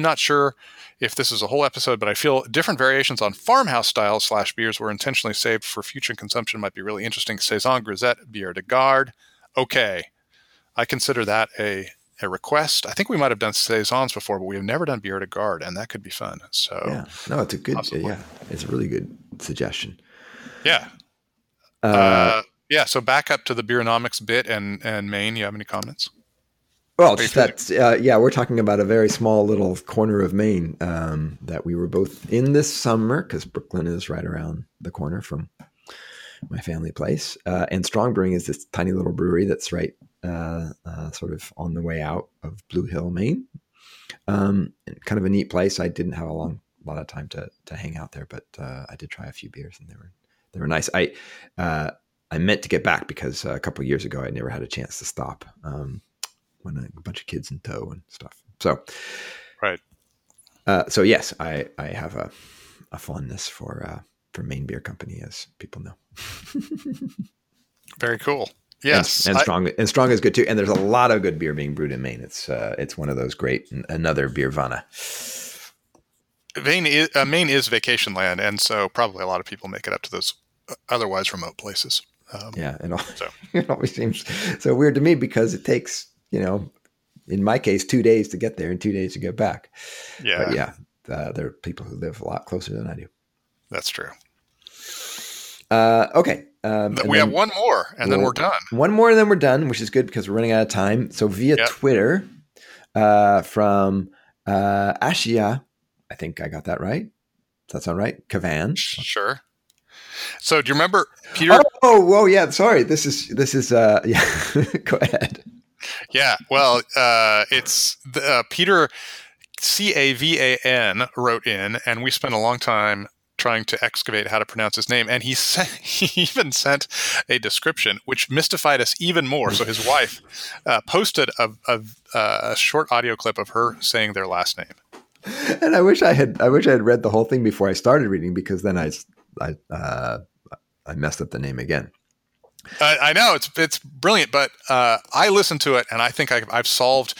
not sure if this is a whole episode, but I feel different variations on farmhouse styles / beers were intentionally saved for future consumption might be really interesting. Saison, grisette, bière de garde. Okay. I consider that a request. I think we might have done saisons before, but we have never done bière de garde, and that could be fun. So yeah. No, it's a good, it's a really good suggestion. Yeah. So back up to the Beeronomics bit and Maine. You have any comments? Well, we're talking about a very small little corner of Maine that we were both in this summer, because Brooklyn is right around the corner from my family place. And Strong Brewing is this tiny little brewery that's right sort of on the way out of Blue Hill, Maine. Kind of a neat place. I didn't have a long a lot of time to hang out there, but I did try a few beers and they were nice. I meant to get back because a couple of years ago I never had a chance to stop when a bunch of kids in tow and stuff. So, right. So yes, I have a fondness for Maine Beer Company, as people know. Very cool. Yes, and Strong is good too. And there's a lot of good beer being brewed in Maine. It's one of those great another Beervana. Maine is vacation land, and so probably a lot of people make it up to those otherwise remote places. It always seems so weird to me because it takes, in my case, 2 days to get there and 2 days to get back. Yeah, but there are people who live a lot closer than I do. That's true. Okay. We have one more, and then we're done. One more, and then we're done, which is good because we're running out of time. So via Twitter, from Ashia, I think I got that right. Does that sound right? Kavan. Sure. So do you remember Peter? Oh, yeah. Sorry. This is yeah. Go ahead. Yeah. Well, it's Peter Cavan wrote in, and we spent a long time trying to excavate how to pronounce his name, and he even sent a description, which mystified us even more. So his wife posted a short audio clip of her saying their last name. And I wish I had read the whole thing before I started reading, because then I messed up the name again. I know it's brilliant, but I listened to it, and I think I've solved.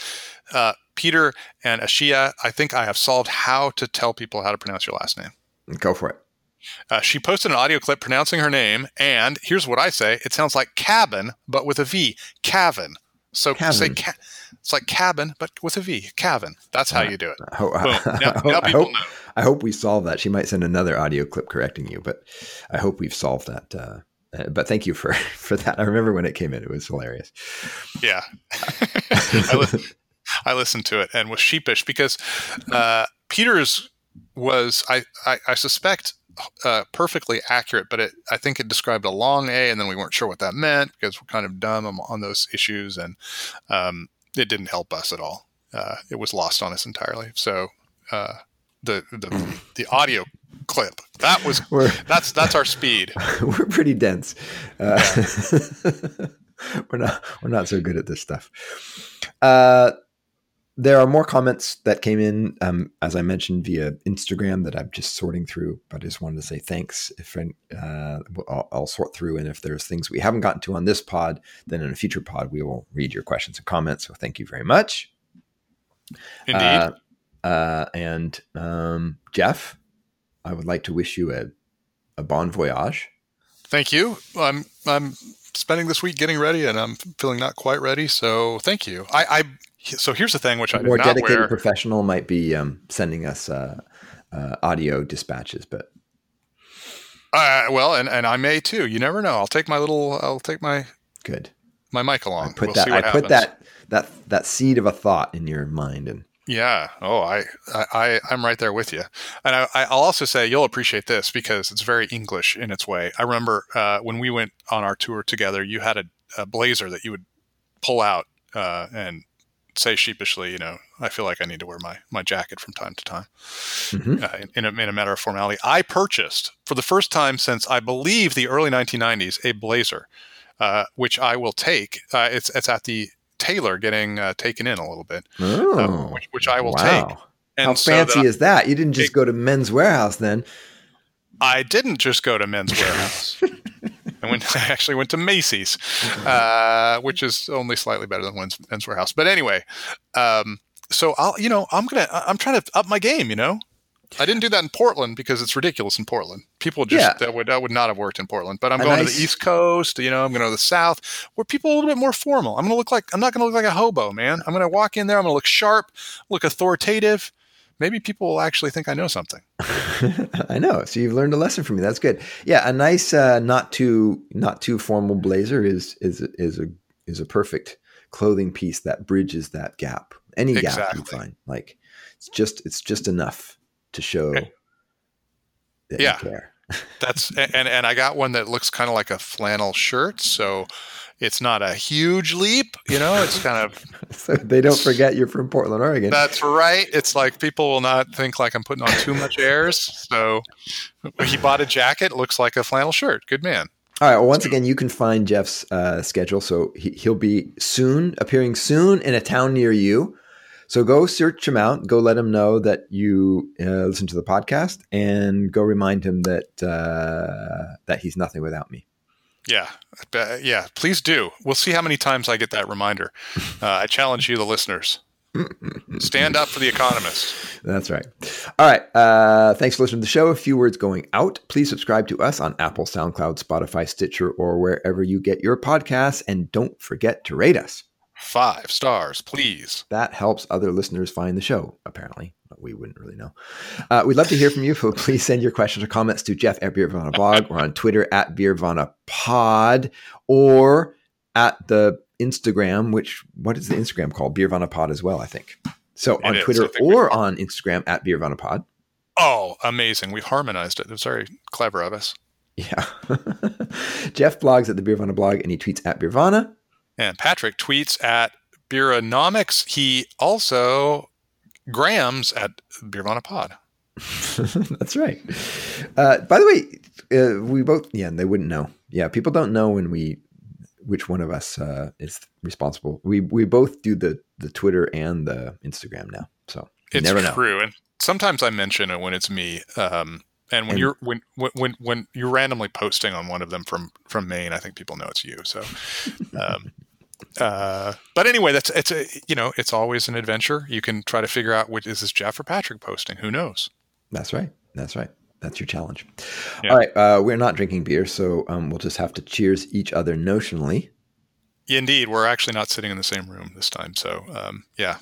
Peter and Ashia, I think I have solved how to tell people how to pronounce your last name. Go for it. She posted an audio clip pronouncing her name, and here's what I say. It sounds like cabin, but with a V. Cavan. So say it's like cabin, but with a V. Cavan. That's how you do it. Now people know. I hope we solve that. She might send another audio clip correcting you, but I hope we've solved that. But thank you for that. I remember when it came in. It was hilarious. Yeah. I listened to it and was sheepish because Peter's was, I suspect, perfectly accurate, but I think it described a long A, and then we weren't sure what that meant because we're kind of dumb on those issues, and it didn't help us at all. It was lost on us entirely. So the audio clip that was that's our speed. We're pretty dense. We're not so good at this stuff. There are more comments that came in, as I mentioned, via Instagram that I'm just sorting through, but I just wanted to say thanks. I'll sort through, and if there's things we haven't gotten to on this pod, then in a future pod, we will read your questions and comments. So thank you very much. Indeed. And Jeff, I would like to wish you a bon voyage. Thank you. I'm spending this week getting ready, and I'm feeling not quite ready. So thank you. So here's the thing, which I did not wear. More dedicated professional might be sending us audio dispatches, but well, and I may too. You never know. I'll take my mic along. I put that seed of a thought in your mind, and yeah. Oh, I'm right there with you, and I'll also say you'll appreciate this because it's very English in its way. I remember when we went on our tour together, you had a blazer that you would pull out and say sheepishly, I feel like I need to wear my jacket from time to time. Mm-hmm. In a matter of formality. I purchased, for the first time since I believe the early 1990s, a blazer, which I will take. It's at the tailor getting taken in a little bit, which I will take. And how fancy is that? You didn't just go to Men's Warehouse then. I didn't just go to Men's Warehouse. I actually went to Macy's, which is only slightly better than Men's Warehouse. But anyway, so I'm trying to up my game. I didn't do that in Portland because it's ridiculous in Portland. People that would not have worked in Portland. But I'm going to the East Coast. I'm going to the South, where people are a little bit more formal. I'm not going to look like a hobo, man. I'm going to walk in there. I'm going to look sharp, look authoritative. Maybe people will actually think I know something. I know. So you've learned a lesson from me. That's good. Yeah, a nice, not too formal blazer is a perfect clothing piece that bridges that gap. Any gap you find, like it's just enough to show that you care. And I got one that looks kind of like a flannel shirt, so It's not a huge leap, you know, it's kind of... So they don't forget you're from Portland, Oregon. That's right. It's like people will not think like I'm putting on too much airs. So he bought a jacket. Looks like a flannel shirt. Good man. All right. Well, once again, you can find Jeff's schedule. So he'll be appearing soon in a town near you. So go search him out. Go let him know that you listen to the podcast, and go remind him that that he's nothing without me. Yeah. Yeah. Please do. We'll see how many times I get that reminder. I challenge you, the listeners. Stand up for the economist. That's right. All right. Thanks for listening to the show. A few words going out. Please subscribe to us on Apple, SoundCloud, Spotify, Stitcher, or wherever you get your podcasts. And don't forget to rate us. 5 stars, please. That helps other listeners find the show, apparently. We wouldn't really know. We'd love to hear from you, so please send your questions or comments to Jeff at Beer Vana Blog, or on Twitter at Beer Vana Pod, or at the Instagram, what is the Instagram called? Beer Vana Pod as well, I think. So on Twitter or on Instagram at Beer Vana Pod. Oh, amazing. We've harmonized it. It was very clever of us. Yeah. Jeff blogs at the Beer Vana Blog, and he tweets at Beer Vana. And Patrick tweets at Beeronomics. He also grams at Beer Vana Pod. That's right. By the way, we both, they wouldn't know. Yeah, people don't know which one of us is responsible. We both do the Twitter and the Instagram now. So it's never true. Know. And sometimes I mention it when it's me. And you're randomly posting on one of them from Maine, I think people know it's you. So, but anyway, it's always an adventure. You can try to figure out which is this Jeff or Patrick posting. Who knows? That's right. That's your challenge. Yeah. All right. We're not drinking beer, so we'll just have to cheers each other notionally. Indeed. We're actually not sitting in the same room this time. So yeah.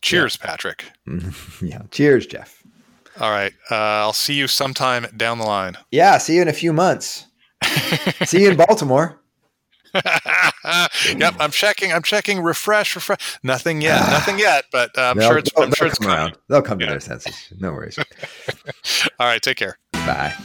Cheers, yeah. Patrick. Yeah. Cheers, Jeff. All right. I'll see you sometime down the line. Yeah. See you in a few months. See you in Baltimore. Yep. I'm checking. Refresh. Nothing yet. But I'm sure it's coming. They'll come to their senses. No worries. All right. Take care. Bye.